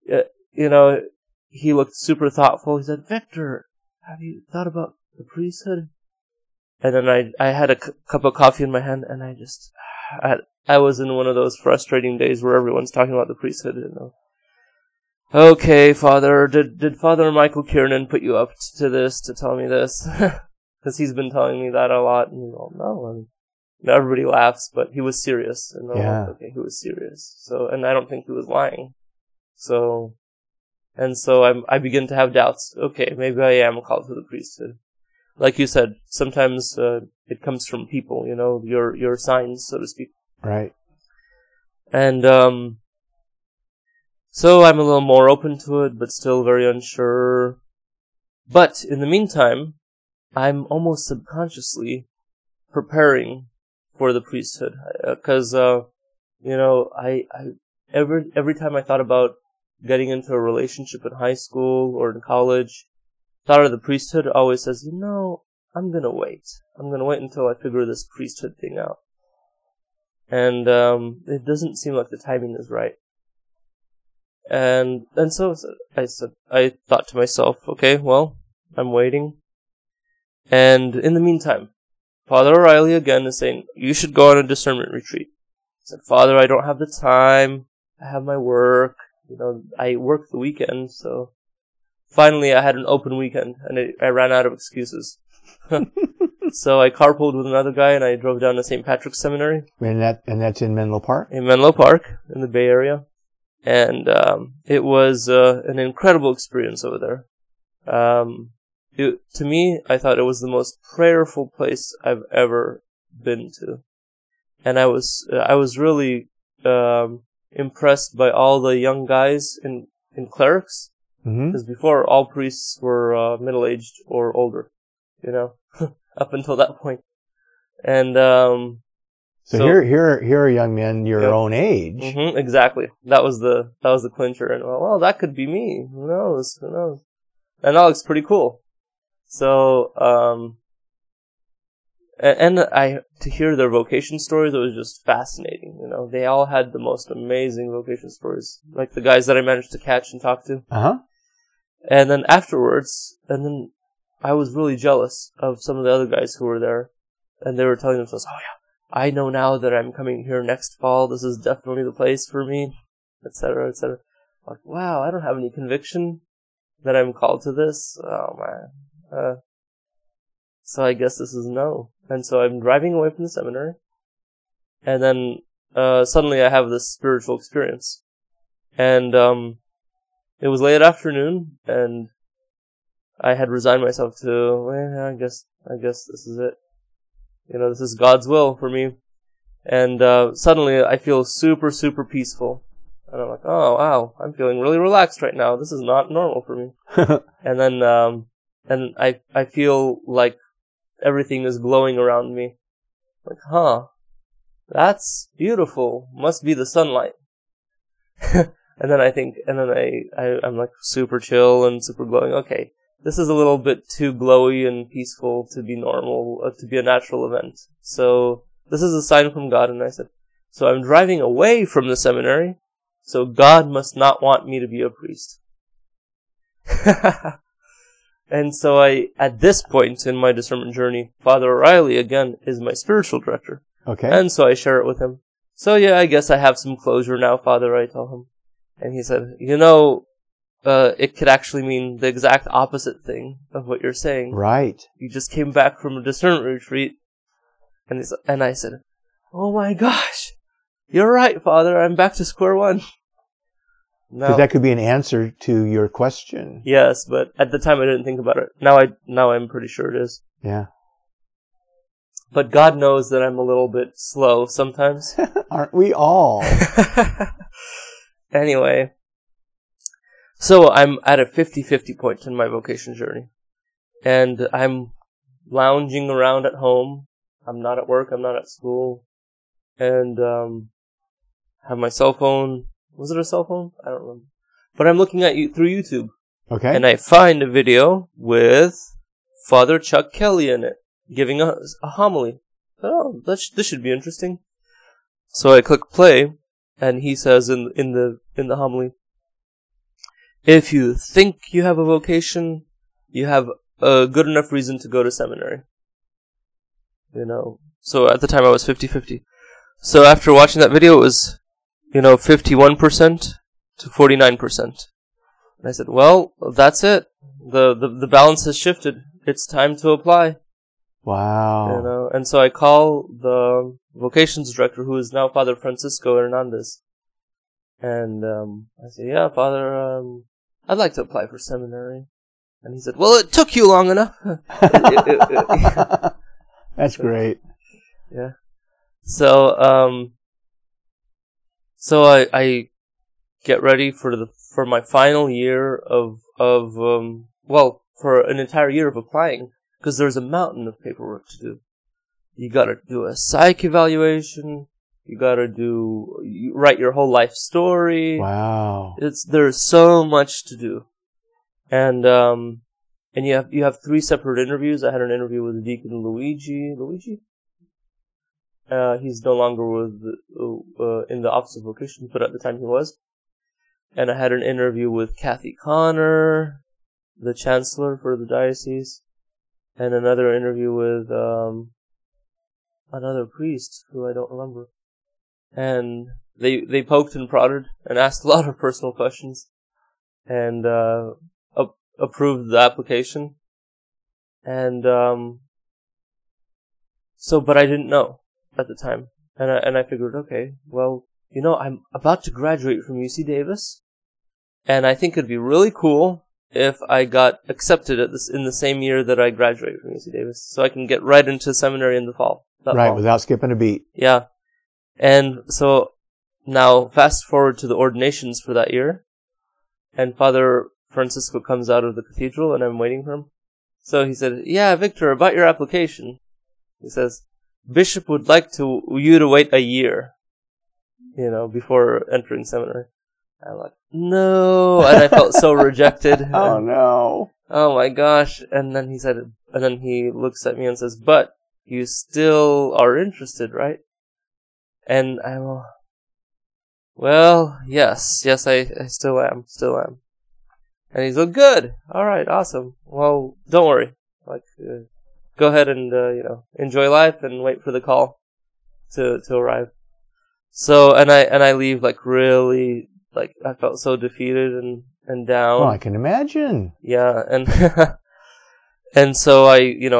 you know, he looked super thoughtful. He said, Victor, have you thought about the priesthood? And then I had a cup of coffee in my hand, and I just, I was in one of those frustrating days where everyone's talking about the priesthood, you know. Okay, Father, did Father Michael Kiernan put you up to this, to tell me this? Because he's been telling me that a lot, and he's all, no, and you know, everybody laughs, but he was serious. And I'm like, okay, he was serious. So, and I don't think he was lying. So, and so I begin to have doubts. Okay, maybe I am called to the priesthood. Like you said, sometimes it comes from people, you know, your signs, so to speak. Right. And so I'm a little more open to it, but still very unsure. But in the meantime, I'm almost subconsciously preparing for the priesthood, because you know, I every time I thought about getting into a relationship in high school or in college, thought of the priesthood always says, you know, I'm gonna wait until I figure this priesthood thing out. And it doesn't seem like the timing is right. And so I thought to myself, okay, well, I'm waiting. And in the meantime, Father O'Reilly again is saying, you should go on a discernment retreat. I said, Father, I don't have the time. I have my work. You know, I work the weekend, so finally I had an open weekend, and I ran out of excuses. So I carpooled with another guy, and I drove down to St. Patrick's Seminary. And that's in Menlo Park? In Menlo Park, in the Bay Area. And it was an incredible experience over there. To me, I thought it was the most prayerful place I've ever been to. And I was really impressed by all the young guys in clerics. Because before, all priests were middle-aged or older, you know. Up until that point. And, so here are young men your own age. Mm-hmm, exactly. That was the clincher. And, well, that could be me. Who knows? And that looks pretty cool. So, to hear their vocation stories, it was just fascinating. You know, they all had the most amazing vocation stories. Like the guys that I managed to catch and talk to. Uh-huh. And then afterwards, I was really jealous of some of the other guys who were there, and they were telling themselves, oh yeah, I know now that I'm coming here next fall, this is definitely the place for me, etc., etc. Like, wow, I don't have any conviction that I'm called to this. Oh man. So I guess this is no. And so I'm driving away from the seminary, and then suddenly I have this spiritual experience. And it was late afternoon, and I had resigned myself to, well, I guess this is it. You know, this is God's will for me. And suddenly I feel super, super peaceful. And I'm like, oh, wow, I'm feeling really relaxed right now. This is not normal for me. And then I feel like everything is glowing around me. Like, huh, that's beautiful. Must be the sunlight. And then I'm like super chill and super glowing. Okay, this is a little bit too glowy and peaceful to be normal, to be a natural event. So this is a sign from God. And I said, so I'm driving away from the seminary, so God must not want me to be a priest. And so I, at this point in my discernment journey, Father O'Reilly, again, is my spiritual director. Okay. And so I share it with him. So yeah, I guess I have some closure now, Father, I tell him. And he said, you know, it could actually mean the exact opposite thing of what you're saying. Right. You just came back from a discernment retreat. And I said, oh my gosh, you're right, Father, I'm back to square one. Because that could be an answer to your question. Yes, but at the time I didn't think about it. Now I'm pretty sure it is. Yeah. But God knows that I'm a little bit slow sometimes. Aren't we all? Anyway. So I'm at a 50-50 point in my vocation journey. And I'm lounging around at home. I'm not at work. I'm not at school. And have my cell phone. Was it a cell phone? I don't remember. But I'm looking at you through YouTube. Okay. And I find a video with Father Chuck Kelly in it, giving a homily. Oh, this should be interesting. So I click play, and he says in the homily, if you think you have a vocation, you have a good enough reason to go to seminary. You know. So at the time I was 50-50. So after watching that video, it was, 51% to 49%. And I said, well, that's it. The balance has shifted. It's time to apply. Wow. And so I call the vocations director, who is now Father Francisco Hernandez. And I said, yeah, Father, I'd like to apply for seminary. And he said, well, it took you long enough. That's great. Yeah. So, I get ready for my final year of for an entire year of applying, because there's a mountain of paperwork to do. You gotta do a psych evaluation. You gotta write your whole life story. Wow. There's so much to do. And you have three separate interviews. I had an interview with Deacon Luigi. Luigi? He's no longer in the Office of Vocations, but at the time he was. And I had an interview with Kathy Connor, the Chancellor for the Diocese, and another interview with another priest who I don't remember. And they poked and prodded and asked a lot of personal questions, and approved the application. And but I didn't know at the time. And I figured, okay, well, I'm about to graduate from UC Davis, and I think it'd be really cool if I got accepted in the same year that I graduated from UC Davis, so I can get right into seminary in the fall. Without skipping a beat. Yeah. And so now fast forward to the ordinations for that year, and Father Francisco comes out of the cathedral, and I'm waiting for him. So he said, yeah, Victor, about your application. He says, Bishop would like you to wait a year, before entering seminary. I'm like, no, and I felt so rejected. Oh no! Oh my gosh! And then he said, and then he looks at me and says, "But you still are interested, right?" And I'm, well, yes, I still am. And he's like, "Good, all right, awesome. Well, don't worry, go ahead and, enjoy life and wait for the call to arrive." So, and I leave, really, I felt so defeated and down. Oh, I can imagine. Yeah. And, and so this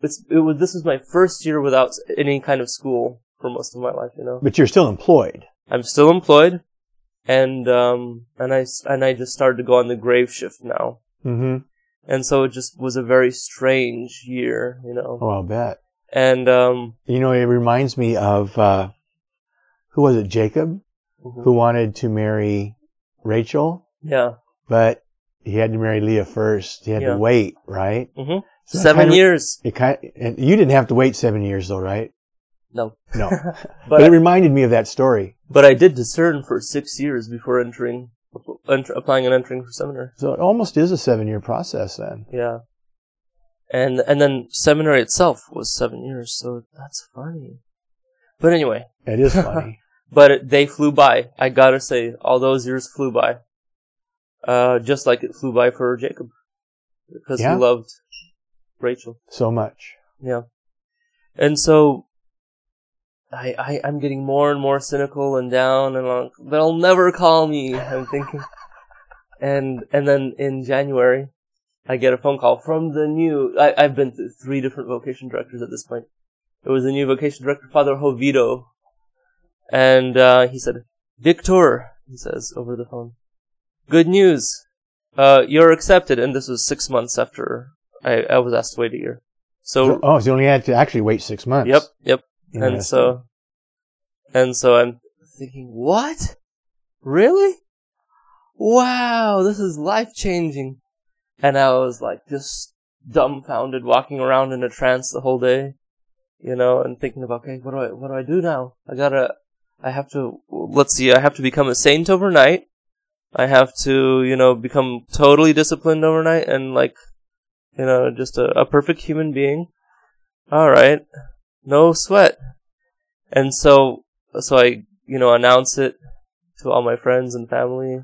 was my first year without any kind of school for most of my life, But you're still employed. I'm still employed. And I just started to go on the grave shift now. Mm-hmm. And so it just was a very strange year, Oh, I'll bet. And, it reminds me of, who was it? Jacob, mm-hmm. who wanted to marry Rachel. Yeah. But he had to marry Leah first. He had to wait, right? Mm-hmm. So 7 years. And you didn't have to wait 7 years, though, right? No. No. but it reminded me of that story. But I did discern for 6 years before applying and entering for seminary. So it almost is a 7-year process then. Yeah. And then seminary itself was 7 years, so that's funny. But anyway. It is funny. But they flew by. I gotta say, all those years flew by. Just like it flew by for Jacob. Because he loved Rachel. So much. Yeah. And so, I'm getting more and more cynical and down and like, they'll never call me, I'm thinking. And then in January, I get a phone call from the new, I've been to 3 different vocation directors at this point. It was the new vocation director, Father Jovito. And he said, Victor, he says over the phone, good news, you're accepted. And this was 6 months after I was asked to wait a year. So you only had to actually wait 6 months. Yep. And so I'm thinking, what? Really? Wow, this is life-changing. And I was like just dumbfounded, walking around in a trance the whole day, and thinking about, okay, what do I do now? I have to become a saint overnight. I have to, become totally disciplined overnight and just a perfect human being. All right. No sweat. And so I, announce it to all my friends and family.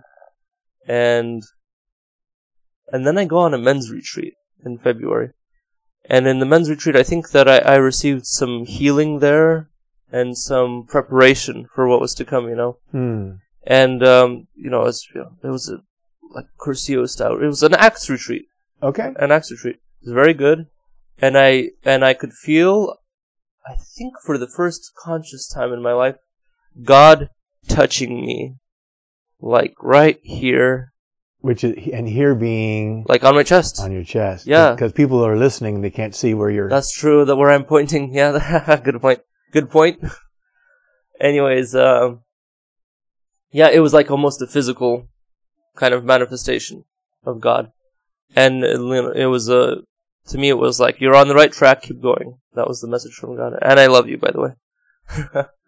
And then I go on a men's retreat in February. And in the men's retreat, I think that I received some healing there and some preparation for what was to come, And, it was a, Curcio style. It was an Acts retreat. Okay. An Acts retreat. It was very good. And I could feel, I think for the first conscious time in my life, God touching me, right here. Which is, and here being... on my chest. On your chest. Yeah. Because people are listening, they can't see where you're... That's true, where I'm pointing. Yeah, good point. Anyways, it was almost a physical kind of manifestation of God. And it was to me, it was you're on the right track, keep going. That was the message from God. And I love you, by the way.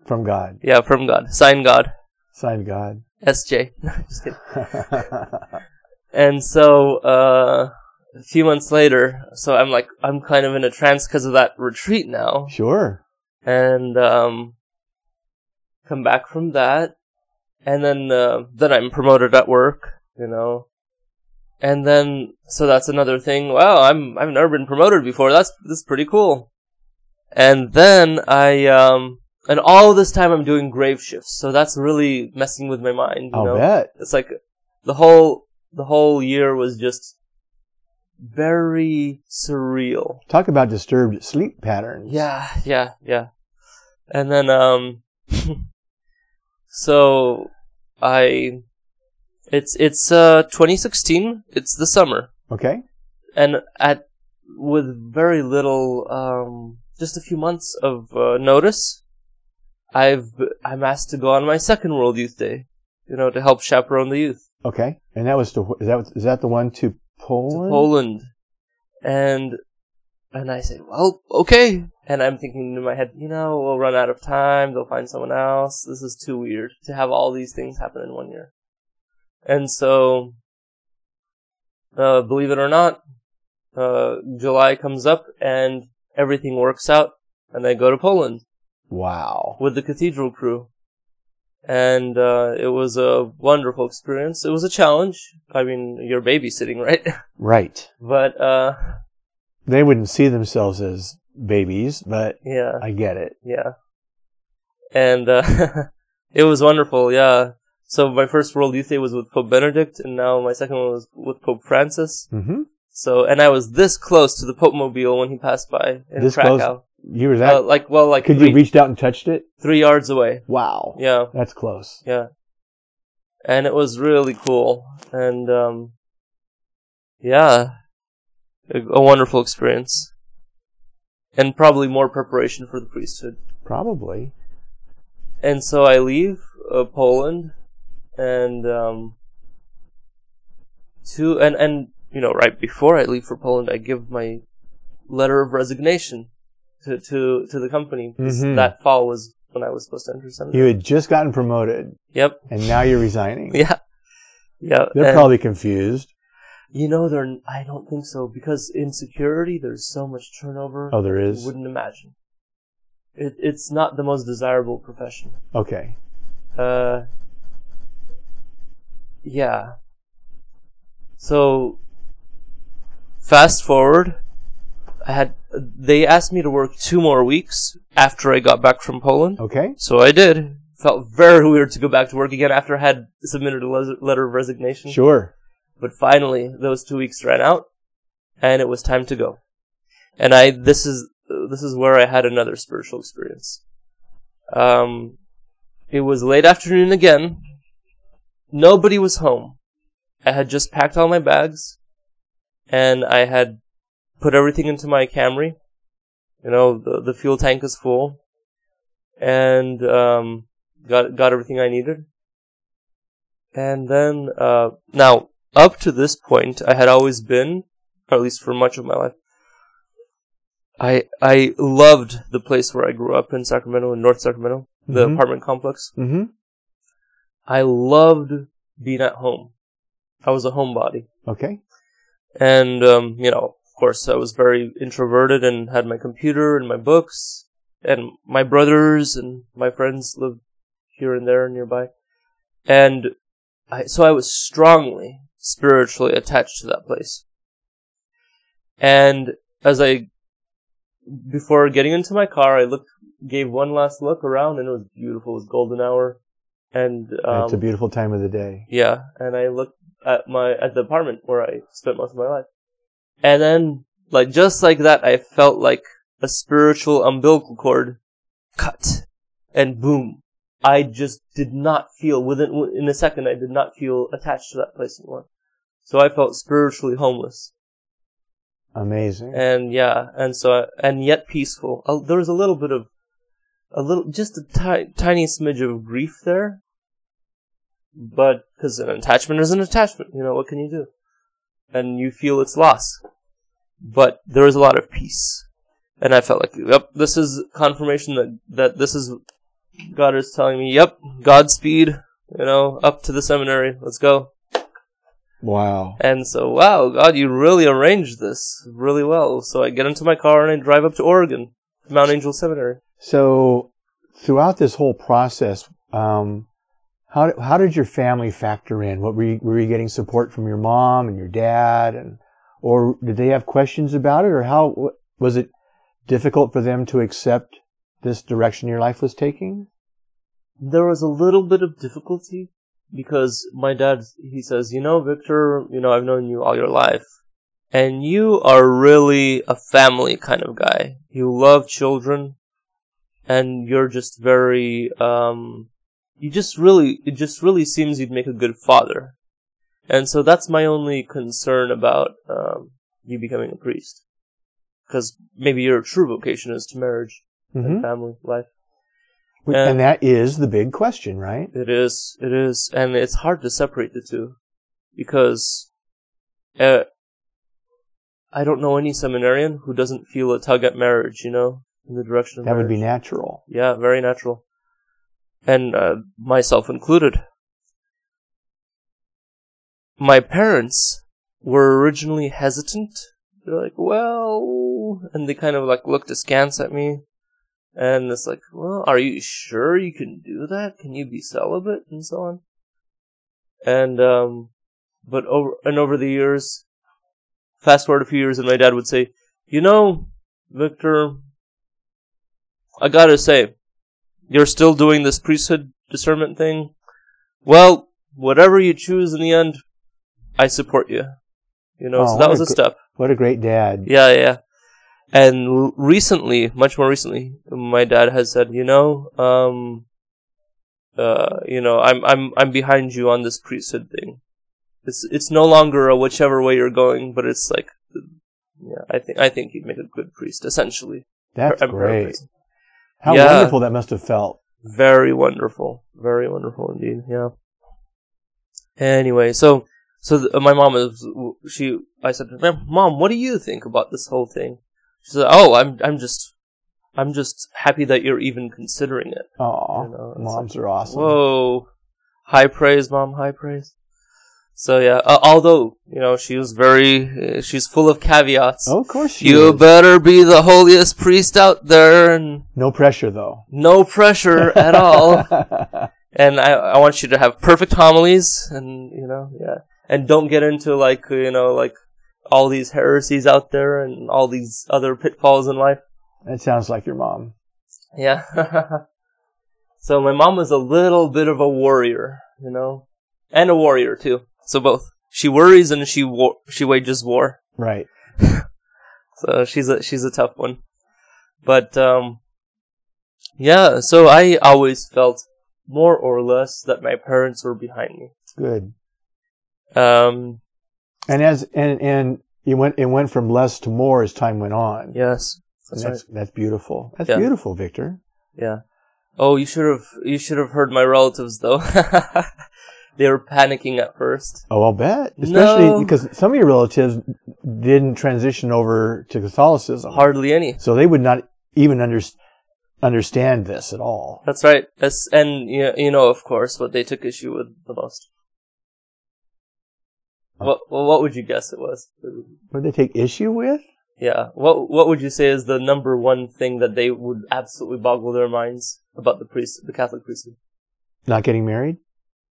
From God. Yeah, from God. Sign God. Sign God. SJ. No, just kidding. And so, a few months later, so I'm kind of in a trance because of that retreat now. Sure. And, come back from that. And then I'm promoted at work, And then, so that's another thing. Wow, I've never been promoted before. This is pretty cool. And then and all this time I'm doing grave shifts. So that's really messing with my mind, I'll bet. It's the whole year was just very surreal. Talk about disturbed sleep patterns. Yeah. And then, so it's 2016. It's the summer. Okay. And with very little, just a few months of notice, I'm asked to go on my second World Youth Day, to help chaperone the youth. Okay. And that was is that the one to Poland? To Poland. And I say, well, okay. And I'm thinking in my head, we'll run out of time. They'll find someone else. This is too weird to have all these things happen in 1 year. And so, believe it or not, July comes up and everything works out. And I go to Poland. Wow. With the cathedral crew. And it was a wonderful experience. It was a challenge. I mean, you're babysitting, right? Right. But... they wouldn't see themselves as babies, but yeah. I get it. Yeah. And it was wonderful, yeah. So my first World Youth Day was with Pope Benedict, and now my second one was with Pope Francis. Mm-hmm. So, and I was this close to the Pope Mobile when he passed by in this Krakow. Close? You were that? Could you reached out and touched it? 3 yards away. Wow. Yeah. That's close. Yeah. And it was really cool. And, a wonderful experience. And probably more preparation for the priesthood. Probably. And so I leave Poland, and to, and you know, right before I leave for Poland, I give my letter of resignation to the company, because that fall was when I was supposed to enter seminary. You had just gotten promoted. Yep. And now you're resigning. Yeah. They're probably confused. You know, I don't think so, because in security, there's so much turnover. Oh, there is? You wouldn't imagine. It's not the most desirable profession. Okay. Yeah. So, fast forward, they asked me to work 2 more weeks after I got back from Poland. Okay. So I did. Felt very weird to go back to work again after I had submitted a letter of resignation. Sure. But finally, those 2 weeks ran out, and it was time to go. And this is where I had another spiritual experience. It was late afternoon again. Nobody was home. I had just packed all my bags, and I had put everything into my Camry. You know, the fuel tank is full, and got everything I needed. And then now. Up to this point, I had always been, or at least for much of my life, I loved the place where I grew up in Sacramento, in North Sacramento, the apartment complex. Mm-hmm. I loved being at home. I was a homebody. Okay. And, you know, of course, I was very introverted and had my computer and my books, and my brothers and my friends lived here and there nearby. And so I was strongly spiritually attached to that place. And before getting into my car, I gave one last look around, and it was beautiful. It was golden hour. And, it's a beautiful time of the day. Yeah. And I looked at the apartment where I spent most of my life. And then, just like that, I felt like a spiritual umbilical cord cut, and boom. I just did not feel, in a second, I did not feel attached to that place anymore. So I felt spiritually homeless. Amazing. And yeah, and so, and yet peaceful. There was just a tiny smidge of grief there. But, because an attachment is an attachment, you know, what can you do? And you feel its loss. But there was a lot of peace. And I felt like, yep, this is confirmation that this is, God is telling me, yep, Godspeed, you know, up to the seminary, let's go. Wow. And so, wow, God, you really arranged this really well. So I get into my car and I drive up to Oregon, Mount Angel Seminary. So throughout this whole process, how did your family factor in? What were you getting support from your mom and your dad, or did they have questions about it, or how was it difficult for them to accept this direction your life was taking? There was a little bit of difficulty, because my dad, he says, you know, Victor, you know, I've known you all your life, and you are really a family kind of guy. You love children, and you're just very, it just really seems you'd make a good father. And so that's my only concern about you becoming a priest, because maybe your true vocation is to marriage. And family life. And that is the big question, right? It is. And it's hard to separate the two, because I don't know any seminarian who doesn't feel a tug at marriage, you know, in the direction of marriage. That would be natural. Yeah, very natural. And myself included. My parents were originally hesitant. They're like, well, and they kind of looked askance at me. And it's like, well, are you sure you can do that? Can you be celibate? And so on. And, but over the years, fast forward a few years, and my dad would say, you know, Victor, I gotta say, you're still doing this priesthood discernment thing. Well, whatever you choose in the end, I support you. You know, so that was a step. What a great dad. Yeah. And recently, much more recently, my dad has said, you know, I'm behind you on this priesthood thing. It's no longer a whichever way you're going, but it's like, yeah, I think you'd make a good priest, essentially. That's great. How wonderful that must have felt. Very wonderful indeed. Yeah. Anyway, so So my mom is, I said, Mom, what do you think about this whole thing? She said, oh, I'm just happy that you're even considering it. Aw, you know? Moms are awesome. Whoa. High praise, Mom, high praise. So, yeah, although, you know, she was she's full of caveats. Oh, of course she is. You better be the holiest priest out there. And no pressure, though. No pressure at all. And I want you to have perfect homilies and, you know, yeah. And don't get into, like, you know, like all these heresies out there and all these other pitfalls in life. That sounds like your mom. Yeah. So my mom was a little bit of a warrior, you know, and a warrior, too. So both. She worries and she wages war. Right. So she's a tough one. But, yeah, so I always felt more or less that my parents were behind me. Good. And it went from less to more as time went on. Yes. That's beautiful. That's beautiful, Victor. Yeah. Oh, you should have heard my relatives though. They were panicking at first. Oh, I'll bet. Especially because some of your relatives didn't transition over to Catholicism. Hardly any. So they would not even understand this at all. That's right. And, you know, of course, what they took issue with the most. What would you guess it was? What did they take issue with? Yeah. What would you say is the number one thing that they would absolutely boggle their minds about the Catholic priesthood? Not getting married?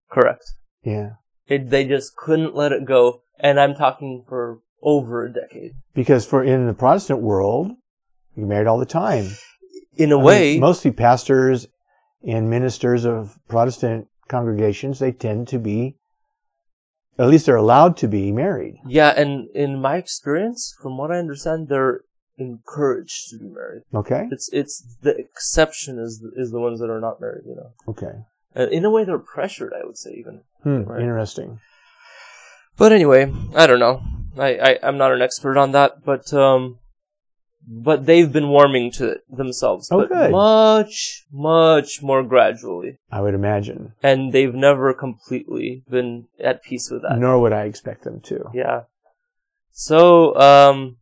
Correct. Yeah. They just couldn't let it go, and I'm talking for over a decade. Because in the Protestant world, you're married all the time. In a way. Mostly pastors and ministers of Protestant congregations, they tend to be, at least they're allowed to be married. Yeah, and in my experience, from what I understand, they're encouraged to be married. Okay. It's the exception is the ones that are not married, you know. Okay. In a way, they're pressured, I would say, even. Right? Interesting. But anyway, I don't know. I'm not an expert on that, but they've been warming to it themselves. Oh, but good. Much, much more gradually. I would imagine. And they've never completely been at peace with that. Nor would I expect them to. Yeah. So,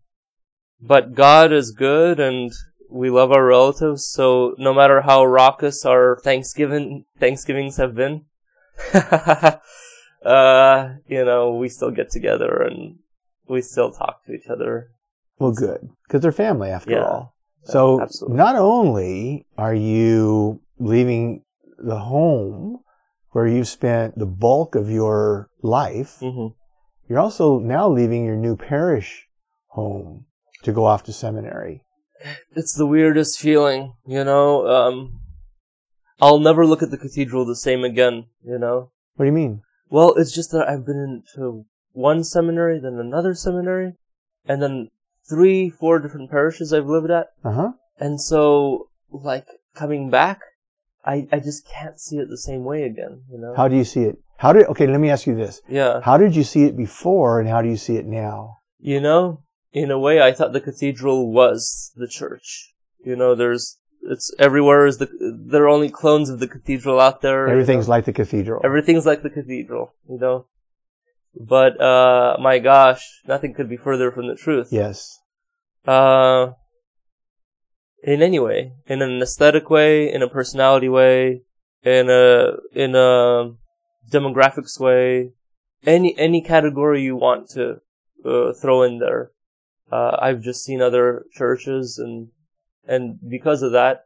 but God is good, and we love our relatives, so no matter how raucous our Thanksgivings have been, you know, we still get together and we still talk to each other. Well, good, because they're family after all. So absolutely. Not only are you leaving the home where you've spent the bulk of your life, you're also now leaving your new parish home to go off to seminary. It's the weirdest feeling, you know. I'll never look at the cathedral the same again, you know. What do you mean? Well, it's just that I've been into one seminary, then another seminary, and then 3-4 different parishes I've lived at. Uh-huh. And so, like, coming back, I just can't see it the same way again, you know. How do you see it? Okay, let me ask you this. Yeah. How did you see it before, and how do you see it now? You know, in a way, I thought the cathedral was the church. You know, it's everywhere. There are only clones of the cathedral out there. Everything's like the cathedral. Everything's like the cathedral, you know. But, my gosh, nothing could be further from the truth. Yes. In any way, in an aesthetic way, in a personality way, in a demographics way, any category you want to throw in there. I've just seen other churches, and because of that,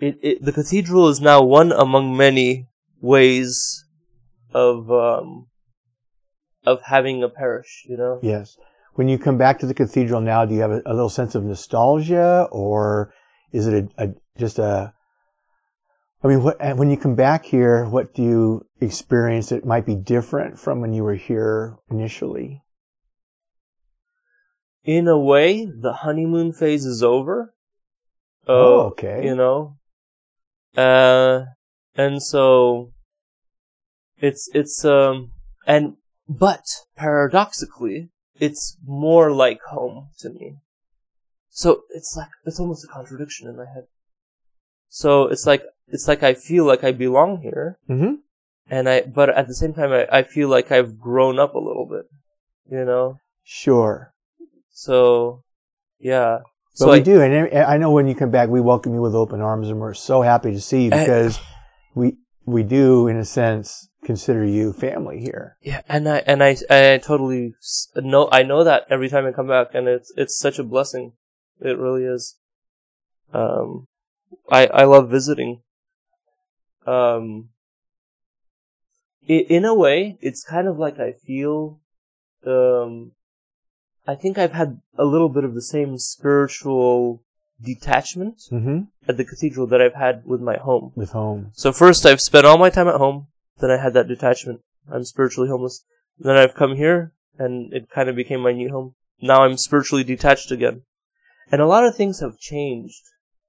the cathedral is now one among many ways of having a parish, you know? Yes. When you come back to the cathedral now, do you have a little sense of nostalgia, or is it when you come back here, what do you experience that might be different from when you were here initially? In a way, the honeymoon phase is over. Oh, okay. You know, and so but paradoxically, it's more like home to me. So it's like it's almost a contradiction in my head. So it's like I feel like I belong here, And but at the same time, I feel like I've grown up a little bit, you know? Sure. So, yeah. But so we do, and I know when you come back, we welcome you with open arms, and we're so happy to see you because we do, in a sense, consider you family here. Yeah, and I totally know. I know that every time I come back, and it's such a blessing. It really is. I love visiting. In a way, it's kind of like I feel, I think I've had a little bit of the same spiritual detachment at the cathedral that I've had with my home. With home. So first I've spent all my time at home, then I had that detachment. I'm spiritually homeless. Then I've come here, and it kind of became my new home. Now I'm spiritually detached again. And a lot of things have changed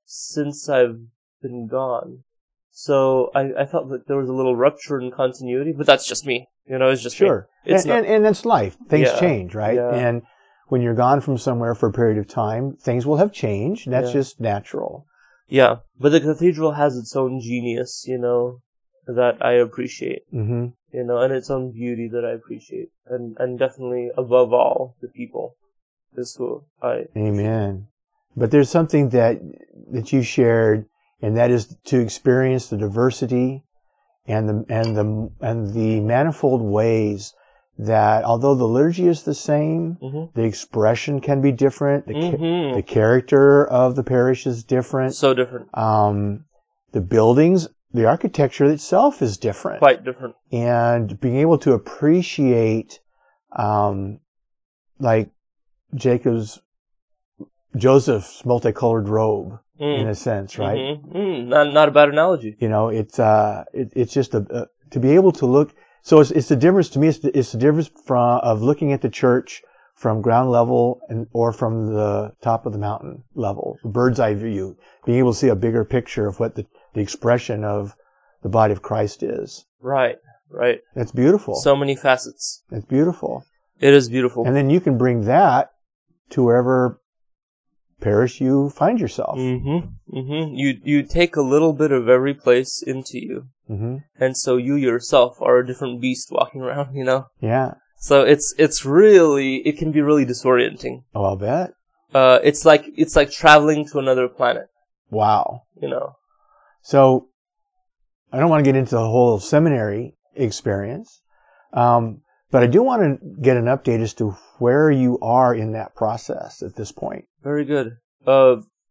since I've been gone. So I felt that there was a little rupture in continuity, but that's just me. You know, it's just me. It's and that's life. Things change, right? Yeah. And when you're gone from somewhere for a period of time, things will have changed. That's just natural. Yeah, but the cathedral has its own genius, you know, that I appreciate. Mm-hmm. You know, and its own beauty that I appreciate. And definitely, above all, the people is who I... Amen. But there's something that you shared... And that is to experience the diversity and the manifold ways that, although the liturgy is the same, the expression can be different. The character of the parish is different. So different. The buildings, the architecture itself is different. Quite different. And being able to appreciate, like Joseph's multicolored robe. In a sense, right? Not a bad analogy. You know, it's just to be able to look. So it's the difference to me. It's the difference of looking at the church from ground level or from the top of the mountain level, bird's eye view, being able to see a bigger picture of what the expression of the body of Christ is. Right. That's beautiful. So many facets. It's beautiful. It is beautiful. And then you can bring that to wherever parish you find yourself. You take a little bit of every place into you, and so you yourself are a different beast walking around, you know? Yeah. So it can be really disorienting. Oh, I'll bet. It's like traveling to another planet. Wow. You know? So, I don't want to get into the whole seminary experience, but I do want to get an update as to where you are in that process at this point. Very good.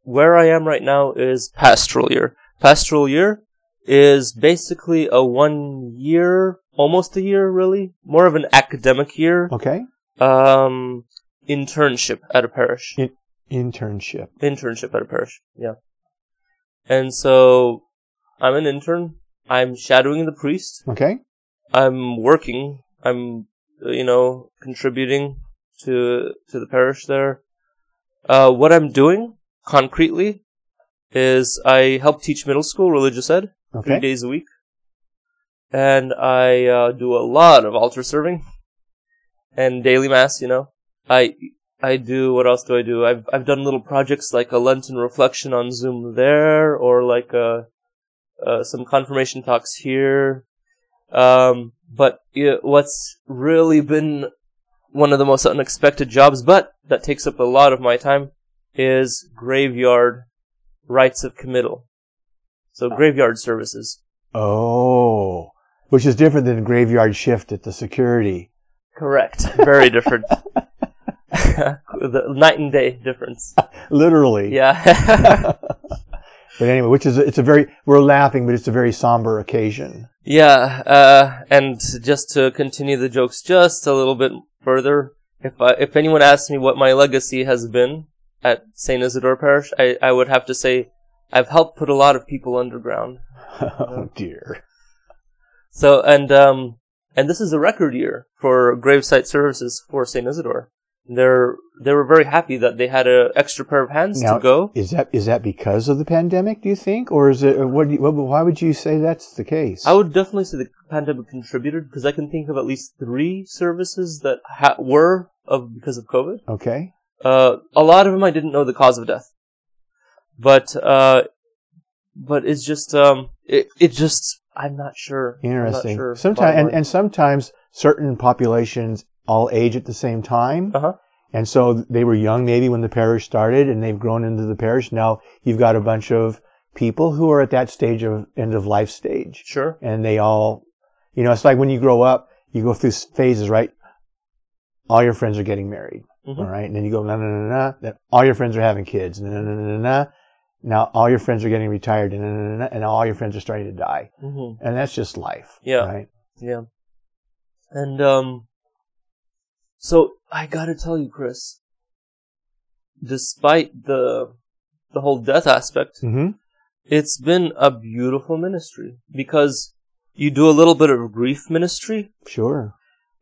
Where I am right now is pastoral year. Pastoral year is basically a 1 year, almost a year really, more of an academic year. Okay. Internship at a parish. Internship at a parish, yeah. And so I'm an intern. I'm shadowing the priest. Okay. I'm working. I'm, you know, contributing to the parish there. What I'm doing concretely is I help teach middle school religious ed 3 days a week, and I do a lot of altar serving and daily mass. You know, I do. What else do I do? I've done little projects like a Lenten reflection on Zoom there, or like some confirmation talks here. But what's really been one of the most unexpected jobs, but that takes up a lot of my time, is graveyard rites of committal. So graveyard services. Oh, which is different than graveyard shift at the security. Correct. Very different. The night and day difference. Literally. Yeah. But anyway, we're laughing, but it's a very somber occasion. Yeah, and just to continue the jokes just a little bit further, if anyone asks me what my legacy has been at St. Isidore Parish, I would have to say I've helped put a lot of people underground. Oh dear. So, and this is a record year for gravesite services for St. Isidore. They were very happy that they had an extra pair of hands now, to go. Is that because of the pandemic, do you think? Or is it, why would you say that's the case? I would definitely say the pandemic contributed, because I can think of at least three services that because of COVID. Okay. A lot of them I didn't know the cause of death. But it's just, it just I'm not sure. Interesting. I'm not sure sometimes, and sometimes certain populations all age at the same time. Uh-huh. And so they were young maybe when the parish started, and they've grown into the parish. Now you've got a bunch of people who are at that stage of end-of-life stage. Sure. And they all, you know, it's like when you grow up, you go through phases, right? All your friends are getting married, mm-hmm. all right? And then you go, na na na na, then all your friends are having kids, na na na na na. Now all your friends are getting retired, na na na na, and all your friends are starting to die. Mm-hmm. And that's just life, yeah. right? Yeah. And so I got to tell you, Chris, despite the whole death aspect, mm-hmm. it's been a beautiful ministry because you do a little bit of grief ministry. Sure.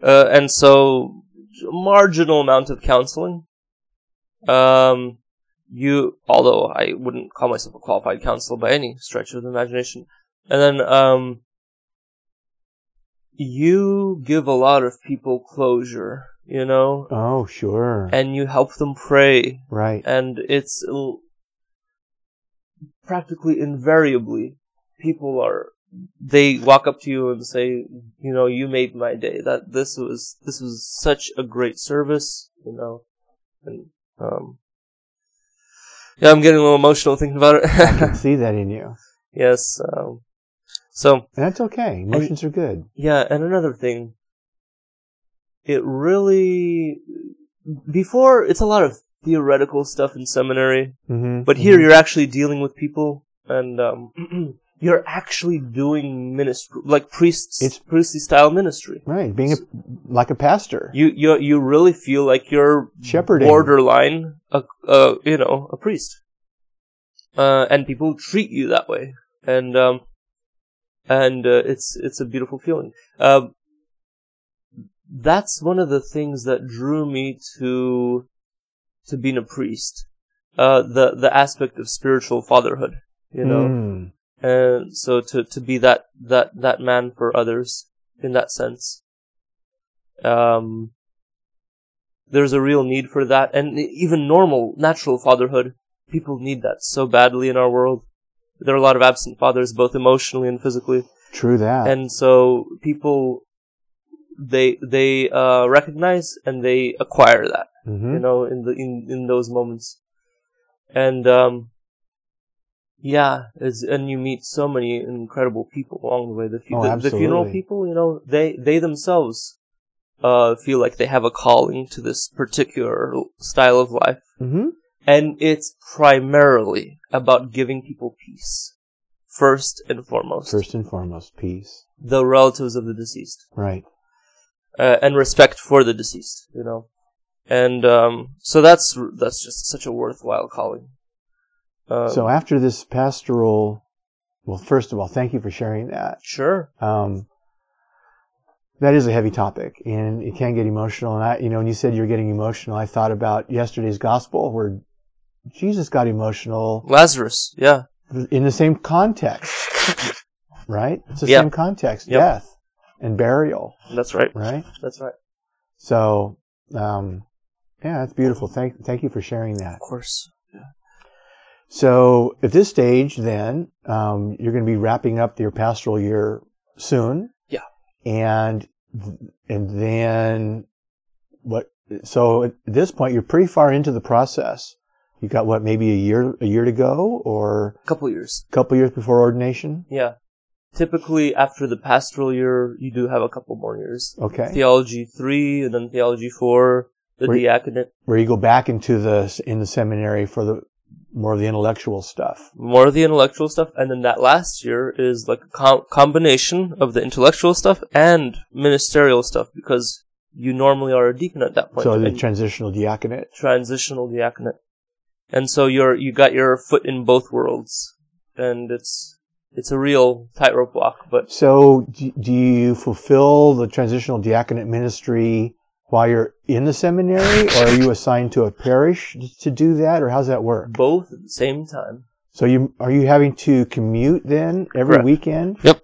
And so marginal amount of counseling. Although I wouldn't call myself a qualified counselor by any stretch of the imagination. And then, you give a lot of people closure, you know? Oh, sure. And you help them pray. Right. And it's practically invariably people they walk up to you and say, you know, you made my day. That this was such a great service, you know. And yeah, I'm getting a little emotional thinking about it. I can see that in you. Yes. And that's okay. Emotions are good. Yeah, and another thing, it really before it's a lot of theoretical stuff in seminary, mm-hmm, but here mm-hmm. you're actually dealing with people and you're actually doing ministry, like priests. It's priestly style ministry, right? Being like a pastor, you really feel like you're shepherding, borderline, a priest, and people treat you that way, and it's a beautiful feeling. That's one of the things that drew me to being a priest, the aspect of spiritual fatherhood, you know. Mm. And so to be that man for others in that sense. There's a real need for that. And even normal, natural fatherhood, people need that so badly in our world. There are a lot of absent fathers, both emotionally and physically. True that. And so people, they recognize and they acquire that, mm-hmm. you know, in those moments. And, yeah, and you meet so many incredible people along the way. The funeral people, you know, they themselves feel like they have a calling to this particular style of life. Mm-hmm. And it's primarily about giving people peace, first and foremost. First and foremost, peace. The relatives of the deceased. Right. And respect for the deceased, you know. And so that's just such a worthwhile calling. So after this pastoral, well, first of all, thank you for sharing that. Sure. That is a heavy topic, and it can get emotional. And when you said you're getting emotional, I thought about yesterday's gospel where Jesus got emotional. Lazarus, yeah. In the same context, right? It's the same context, yep. Death and burial. That's right. Right? That's right. So, yeah, that's beautiful. Thank you for sharing that. Of course. So at this stage, then, you're going to be wrapping up your pastoral year soon. Yeah. And then what? So at this point, you're pretty far into the process. You got what? Maybe a year to go, or a couple years. Couple years before ordination. Yeah. Typically, after the pastoral year, you do have a couple more years. Okay. Theology 3, and then theology 4. The diaconate. Where you go back into the seminary for the. More of the intellectual stuff. More of the intellectual stuff. And then that last year is like a combination of the intellectual stuff and ministerial stuff, because you normally are a deacon at that point. So the transitional diaconate. Transitional diaconate. And so you got your foot in both worlds. And it's a real tightrope walk. But so do you fulfill the transitional diaconate ministry while you're in the seminary, or are you assigned to a parish to do that, or how's that work? Both at the same time. So are you having to commute then every Correct. Weekend? Yep.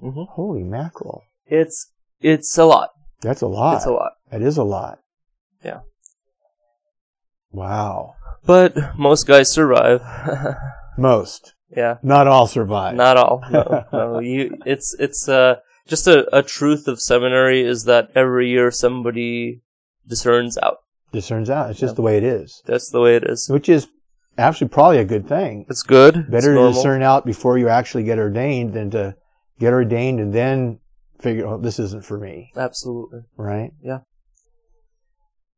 Mm-hmm. Holy mackerel! It's a lot. That's a lot. It's a lot. That is a lot. Yeah. Wow. But most guys survive. Most. Yeah. Not all survive. Not all. No, no. Just a truth of seminary is that every year somebody discerns out. Discerns out. It's just the way it is. That's the way it is. Which is actually probably a good thing. It's good. Better to discern out before you actually get ordained than to get ordained and then figure, oh, this isn't for me. Absolutely. Right? Yeah.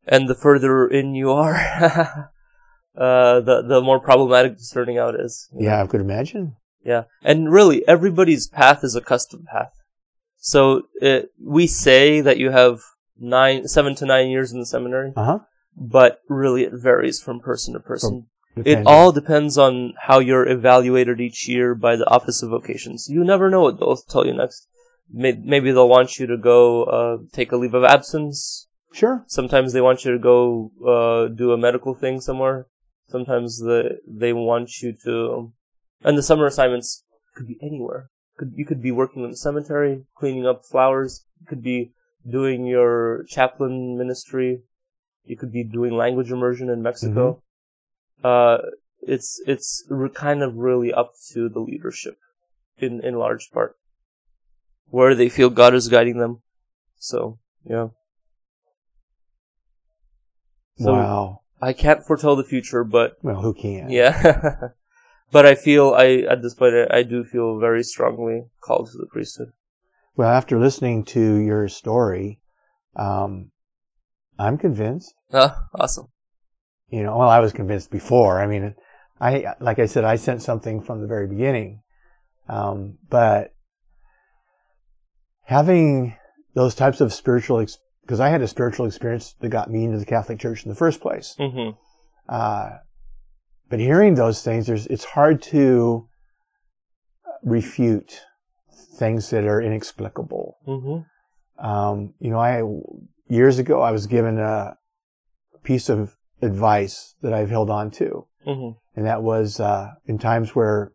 And the further in you are, the more problematic discerning out is. Yeah, I could imagine. Yeah. And really, everybody's path is a custom path. So we say that you have 7 to 9 years in the seminary, but really it varies from person to person. It all depends on how you're evaluated each year by the Office of Vocations. You never know what they'll tell you next. Maybe they'll want you to go take a leave of absence. Sure. Sometimes they want you to go do a medical thing somewhere. Sometimes they want you to... And the summer assignments could be anywhere. You could be working in the cemetery, cleaning up flowers. You could be doing your chaplain ministry. You could be doing language immersion in Mexico. Mm-hmm. It's kind of really up to the leadership in large part, where they feel God is guiding them. So, yeah. So wow. I can't foretell the future, but... Well, who can? Yeah. But I feel, at this point, I do feel very strongly called to the priesthood. Well, after listening to your story, I'm convinced. Awesome. You know, well, I was convinced before. I mean, like I said, I sensed something from the very beginning. But having those types of spiritual, because I had a spiritual experience that got me into the Catholic Church in the first place. Mm-hmm. But hearing those things, it's hard to refute things that are inexplicable. Mm-hmm. Years ago, I was given a piece of advice that I've held on to. Mm-hmm. And that was in times where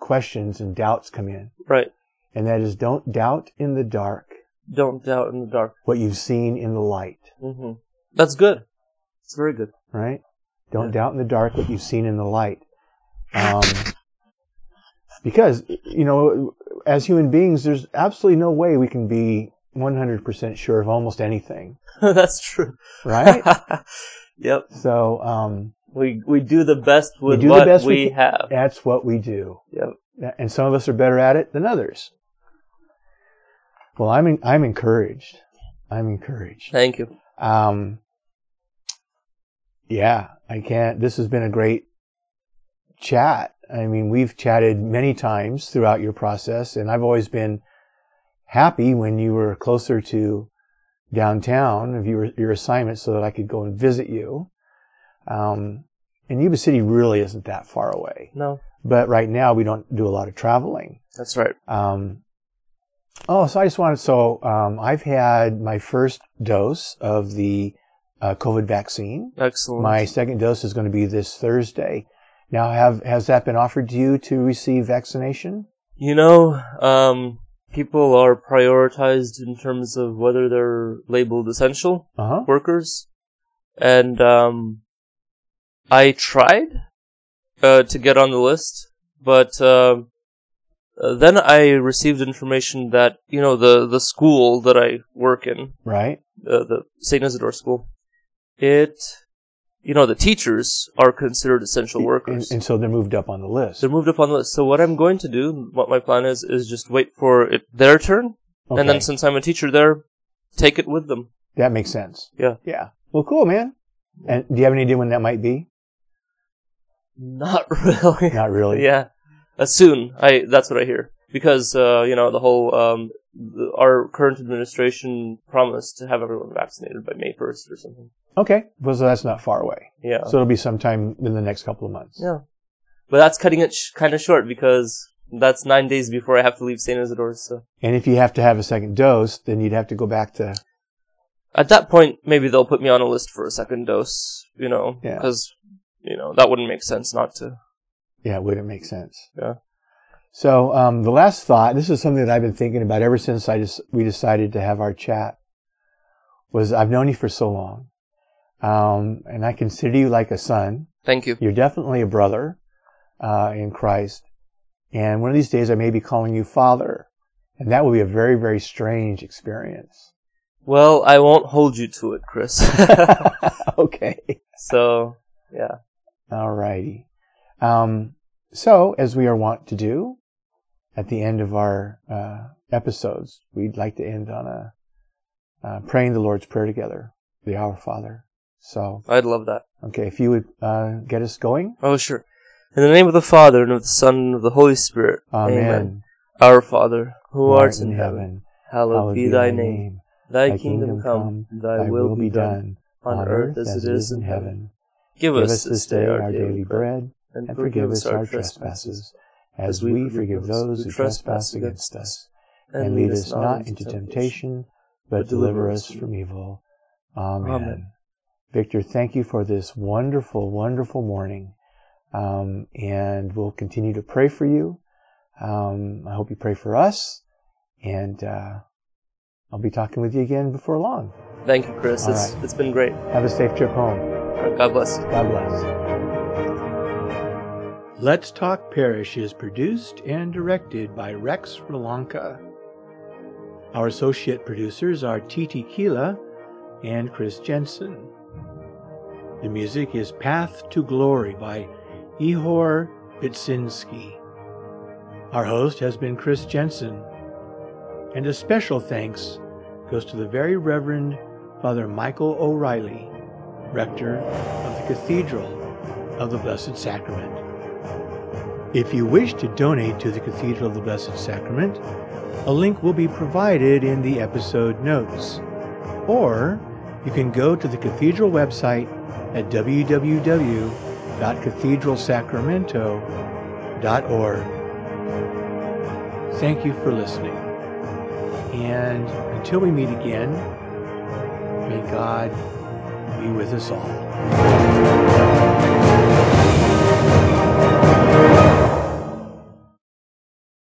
questions and doubts come in. Right. And that is, don't doubt in the dark. Don't doubt in the dark. What you've seen in the light. Mm-hmm. That's good. It's very good. Right? Don't doubt in the dark what you've seen in the light. Because, you know, as human beings, there's absolutely no way we can be 100% sure of almost anything. That's true. Right? Yep. So, we do the best with what we have. That's what we do. Yep. And some of us are better at it than others. Well, I'm encouraged. I'm encouraged. Thank you. Yeah, I can't. This has been a great chat. I mean, we've chatted many times throughout your process, and I've always been happy when you were closer to downtown of your assignment so that I could go and visit you. And Yuba City really isn't that far away. No. But right now, we don't do a lot of traveling. That's right. I've had my first dose of the COVID vaccine. Excellent. My second dose is going to be this Thursday. Now, has that been offered to you to receive vaccination? You know, people are prioritized in terms of whether they're labeled essential workers. And I tried to get on the list, but... then I received information that, you know, the school that I work in, right, the St. Isidore School, the teachers are considered essential workers. And so they're moved up on the list. So what I'm going to do, what my plan is just wait for their turn. Okay. And then since I'm a teacher there, take it with them. That makes sense. Yeah. Yeah. Well, cool, man. And do you have any idea when that might be? Not really. Not really? Yeah. Soon, that's what I hear. Because, the whole, our current administration promised to have everyone vaccinated by May 1st or something. Okay. Well, so that's not far away. Yeah. So it'll be sometime in the next couple of months. Yeah. But that's cutting it kind of short because that's 9 days before I have to leave St. Isidore's. So. And if you have to have a second dose, then you'd have to go back to... At that point, maybe they'll put me on a list for a second dose, you know, because, that wouldn't make sense not to... Yeah, would it make sense? Yeah. So the last thought, this is something that I've been thinking about ever since we decided to have our chat, was I've known you for so long, and I consider you like a son. Thank you. You're definitely a brother in Christ, And one of these days I may be calling you Father. And that would be a very, very strange experience. Well, I won't hold you to it, Chris. Okay. So, yeah. All righty. So, as we are wont to do, at the end of our episodes, we'd like to end on a praying the Lord's Prayer together, the Our Father. So I'd love that. Okay, if you would get us going. Oh, sure. In the name of the Father, and of the Son, and of the Holy Spirit. Amen. Amen. Our Father, who art in heaven, hallowed be thy name. Thy kingdom come, thy will be done, on earth as it is in heaven. Give us this day our daily bread, and forgive us our trespasses, as we forgive those who trespass against us. And lead us not into temptation, but deliver us from evil. Amen. Victor, thank you for this wonderful, wonderful morning. And we'll continue to pray for you. I hope you pray for us. And I'll be talking with you again before long. Thank you, Chris. It's been great. Have a safe trip home. God bless. God bless. Let's Talk Parish is produced and directed by Rex Rolanka. Our associate producers are Titi Kila and Chris Jensen. The music is Path to Glory by Ihor Bitsinski. Our host has been Chris Jensen. And a special thanks goes to the Very Reverend Father Michael O'Reilly, Rector of the Cathedral of the Blessed Sacrament. If you wish to donate to the Cathedral of the Blessed Sacrament, a link will be provided in the episode notes. Or you can go to the Cathedral website at www.cathedralsacramento.org. Thank you for listening. And until we meet again, may God be with us all.